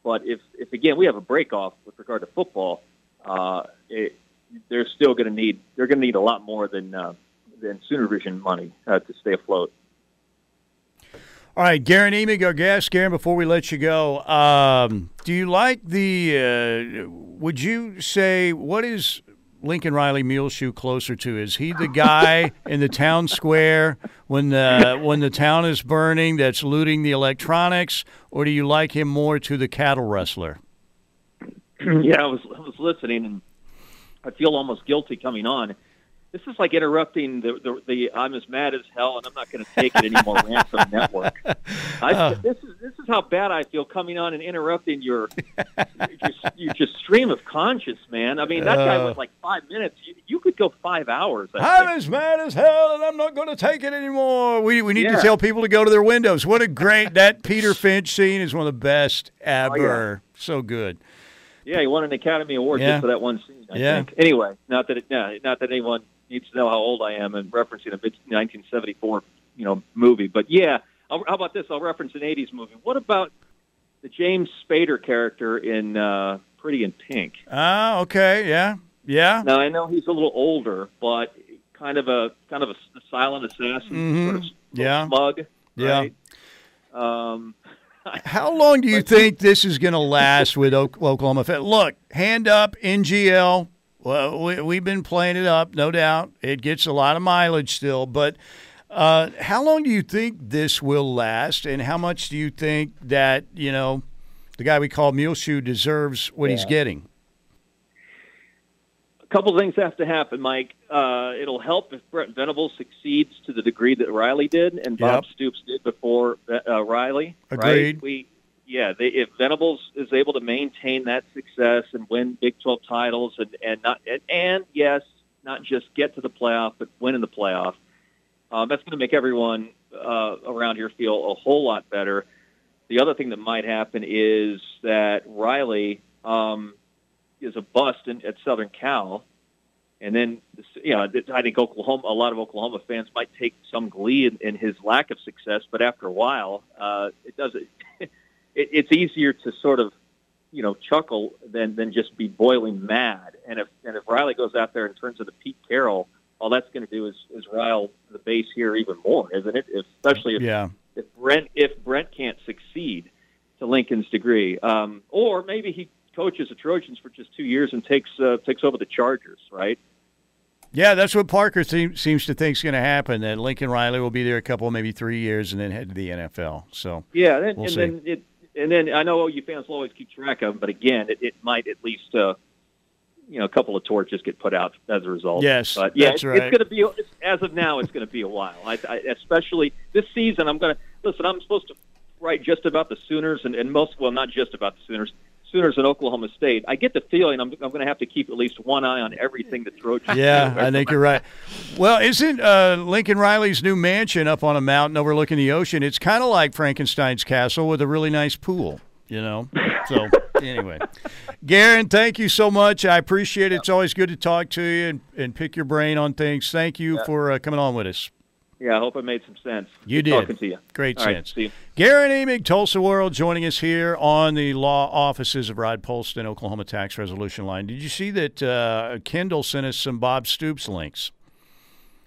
but if, if again, we have a break-off with regard to football, uh, it, they're still going to need they're going to need a lot more than uh, than Sooner Vision money uh, to stay afloat. All right, Garen Emig, our guest. Garen, before we let you go, um, do you like the? Uh, would you say what is Lincoln Riley Muleshoe closer to? Is he the guy in the town square when the when the town is burning that's looting the electronics, or do you like him more to the cattle wrestler? Yeah, I was I was listening, and I feel almost guilty coming on. This is like interrupting the the, the I'm as mad as hell, and I'm not going to take it anymore. Ransom Network. I, uh, this is this is how bad I feel coming on and interrupting your your, your just stream of conscience, man. I mean, that uh, guy was like five minutes. You, you could go five hours. I I'm think. as mad as hell, and I'm not going to take it anymore. We we need yeah. to tell people to go to their windows. What a great that Peter Finch scene is one of the best ever. Oh, yeah. So good. Yeah, he won an Academy Award yeah. just for that one scene. I yeah. think. Anyway, not that it, no, not that anyone needs to know how old I am and referencing a nineteen seventy-four, you know, movie. But, yeah, I'll, how about this? I'll reference an eighties movie. What about the James Spader character in uh, Pretty in Pink? Ah, uh, okay, yeah, yeah. Now, I know he's a little older, but kind of a kind of a silent assassin, mm-hmm. sort of yeah. smug, right? Yeah. Um, how long do you think this is going to last with Oklahoma? Look, hand up, N G L. Well, we, we've been playing it up, no doubt. It gets a lot of mileage still. But uh, how long do you think this will last, and how much do you think that, you know, the guy we call Muleshoe deserves what yeah. he's getting? A couple things have to happen, Mike. Uh, it'll help if Brent Venables succeeds to the degree that Riley did and Bob yep. Stoops did before uh, Riley. Agreed. Right? We, Yeah, they, if Venables is able to maintain that success and win Big twelve titles and, and not and, and yes, not just get to the playoff, but win in the playoff, um, that's going to make everyone uh, around here feel a whole lot better. The other thing that might happen is that Riley um, is a bust in, at Southern Cal, and then you know I think Oklahoma, a lot of Oklahoma fans might take some glee in, in his lack of success, but after a while, uh, it doesn't. It's easier to sort of, you know, chuckle than, than just be boiling mad. And if and if Riley goes out there and turns into Pete Carroll, all that's going to do is, is rile the base here even more, isn't it? Especially if yeah. if Brent if Brent can't succeed to Lincoln's degree, um, or maybe he coaches the Trojans for just two years and takes uh, takes over the Chargers, right? Yeah, that's what Parker seems to think is going to happen, that Lincoln Riley will be there a couple, maybe three years, and then head to the N F L. So yeah, and, we'll and then it. And then I know O U fans will always keep track of them, but again, it, it might at least, uh, you know, a couple of torches get put out as a result. Yes, but yeah, that's it, right. It's going to be it's, as of now, it's going to be a while. I, I, especially this season, I'm going to listen. I'm supposed to write just about the Sooners and, and most, well, not just about the Sooners, Sooners in Oklahoma State. I get the feeling I'm, I'm going to have to keep at least one eye on everything that's Trojans. Yeah, I think you're right. Well, isn't uh, Lincoln Riley's new mansion up on a mountain overlooking the ocean? It's kind of like Frankenstein's castle with a really nice pool, you know? So, anyway. Garen, thank you so much. I appreciate it. It's always good to talk to you and, and pick your brain on things. Thank you yeah. for uh, coming on with us. Yeah, I hope it made some sense. You did. Talking to you. Great All sense. Right, see you. Garen Emig, Tulsa World, joining us here on the law offices of Rod Polston, Oklahoma Tax Resolution Line. Did you see that uh, Kendall sent us some Bob Stoops links?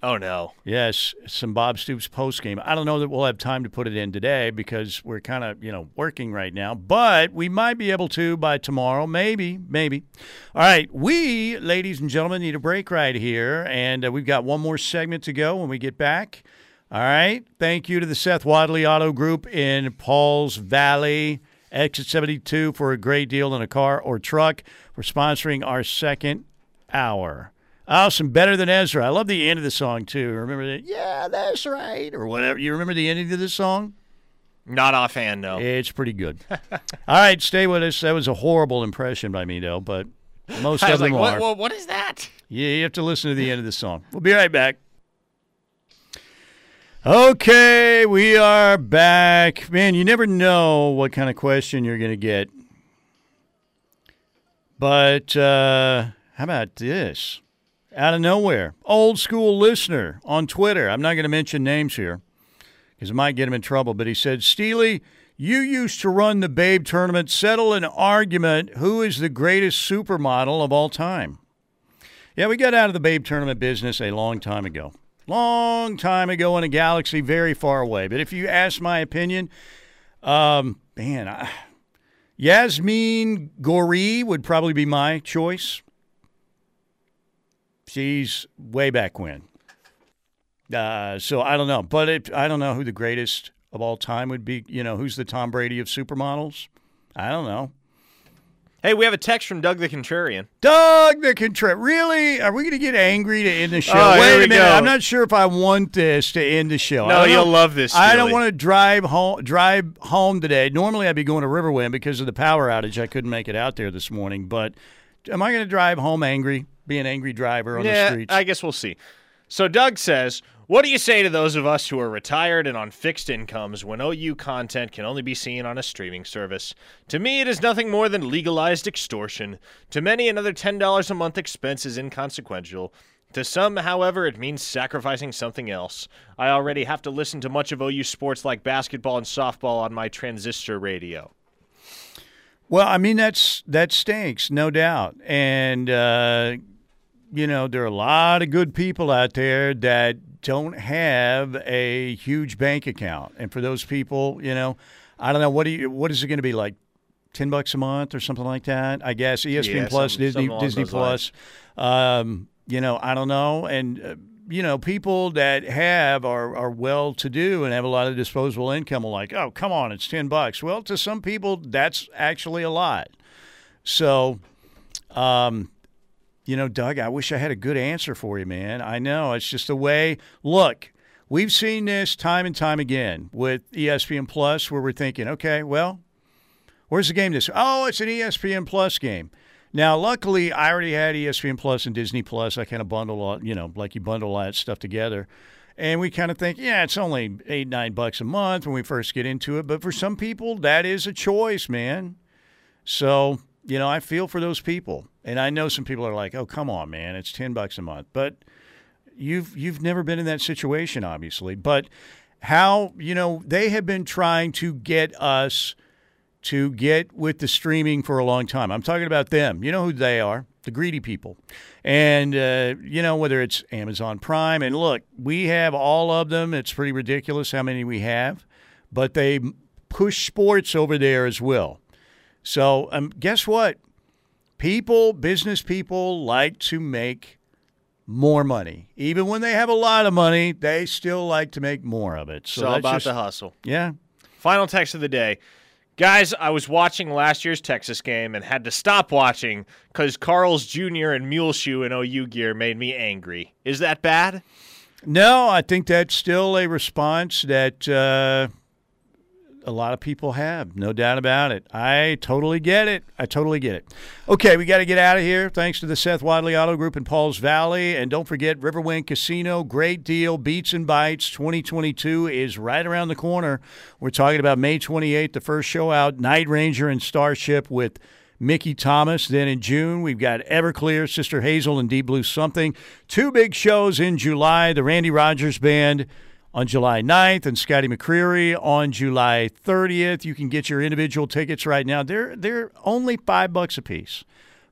Oh, no. Yes, some Bob Stoops postgame. I don't know that we'll have time to put it in today because we're kind of, you know, working right now. But we might be able to by tomorrow. Maybe, maybe. All right, we, ladies and gentlemen, need a break right here. And uh, we've got one more segment to go when we get back. All right, thank you to the Seth Wadley Auto Group in Pauls Valley, Exit seventy-two, for a great deal on a car or truck. We're sponsoring our second hour. Awesome, Better Than Ezra. I love the end of the song, too. Remember that? Yeah, that's right, or whatever. You remember the ending of the song? Not offhand, no. It's pretty good. All right, stay with us. That was a horrible impression by me, though, but most of them like, are. What, what is that? Yeah, you have to listen to the end of the song. We'll be right back. Okay, we are back. Man, you never know what kind of question you're going to get. But uh, how about this? Out of nowhere, old school listener on Twitter. I'm not going to mention names here because it might get him in trouble, but he said, Steely, you used to run the Babe tournament. Settle an argument. Who is the greatest supermodel of all time? Yeah, we got out of the Babe Tournament business a long time ago. Long time ago in a galaxy very far away. But if you ask my opinion, um, man, I, Yasmine Goree would probably be my choice. She's way back when. Uh, so I don't know. But it, I don't know who the greatest of all time would be. You know, who's the Tom Brady of supermodels? I don't know. Hey, we have a text from Doug the Contrarian. Doug the Contrarian. Really? Are we going to get angry to end the show? Oh, Wait a minute. Go. I'm not sure if I want this to end the show. No, you'll love this. Really. I don't want to drive home, drive home today. Normally, I'd be going to Riverwind because of the power outage. I couldn't make it out there this morning. But am I going to drive home angry, be an angry driver on yeah, the streets? I guess we'll see. So Doug says, what do you say to those of us who are retired and on fixed incomes when O U content can only be seen on a streaming service? To me, it is nothing more than legalized extortion. To many, another ten dollars a month expense is inconsequential. To some, however, it means sacrificing something else. I already have to listen to much of O U sports like basketball and softball on my transistor radio. Well, I mean, that's that stinks, no doubt. And, uh, you know, there are a lot of good people out there that don't have a huge bank account. And for those people, you know, I don't know, what do you, what is it going to be, like ten bucks a month or something like that? I guess E S P N yeah, Plus, some, Disney, some Disney Plus. Um, you know, I don't know. And, uh, you know, people that have are, are well-to-do and have a lot of disposable income are like, oh, come on, it's ten bucks. Well, to some people, that's actually a lot. So, um, you know, Doug, I wish I had a good answer for you, man. I know. It's just the way – look, we've seen this time and time again with E S P N Plus where we're thinking, okay, well, where's the game this – oh, it's an E S P N Plus game. Now, luckily, I already had E S P N Plus and Disney Plus. I kind of bundle all, you know, like you bundle all that stuff together. And we kind of think, yeah, it's only eight, nine bucks a month when we first get into it. But for some people, that is a choice, man. So, you know, I feel for those people. And I know some people are like, oh, come on, man, it's ten bucks a month. But you've you've never been in that situation, obviously. But how, you know, they have been trying to get us to get with the streaming for a long time. I'm talking about them. You know who they are, the greedy people. And, uh, you know, whether it's Amazon Prime. And, look, we have all of them. It's pretty ridiculous how many we have. But they push sports over there as well. So um, guess what? People, business people, like to make more money. Even when they have a lot of money, they still like to make more of it. So it's all about just the hustle. Yeah. Final text of the day. Guys, I was watching last year's Texas game and had to stop watching because Carl's Junior and Muleshoe in O U gear made me angry. Is that bad? No, I think that's still a response that uh, a lot of people have, no doubt about it. I totally get it. I totally get it. Okay, we got to get out of here. Thanks to the Seth Wadley Auto Group in Paul's Valley. And don't forget, Riverwind Casino, great deal. Beats and Bites twenty twenty-two is right around the corner. We're talking about May twenty-eighth, the first show out, Night Ranger and Starship with Mickey Thomas. Then in June, we've got Everclear, Sister Hazel, and Deep Blue Something. Two big shows in July, the Randy Rogers Band on July ninth, and Scotty McCreery on July thirtieth. You can get your individual tickets right now. They're they're only five bucks a piece.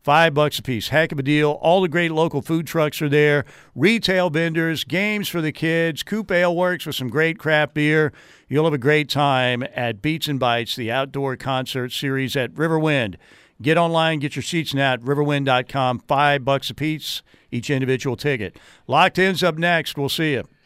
Five bucks a piece. Heck of a deal. All the great local food trucks are there. Retail vendors, games for the kids, Coop Ale Works with some great craft beer. You'll have a great time at Beats and Bites, the outdoor concert series at Riverwind. Get online, get your seats now at riverwind dot com. Five bucks a piece, each individual ticket. Locked In's up next. We'll see you.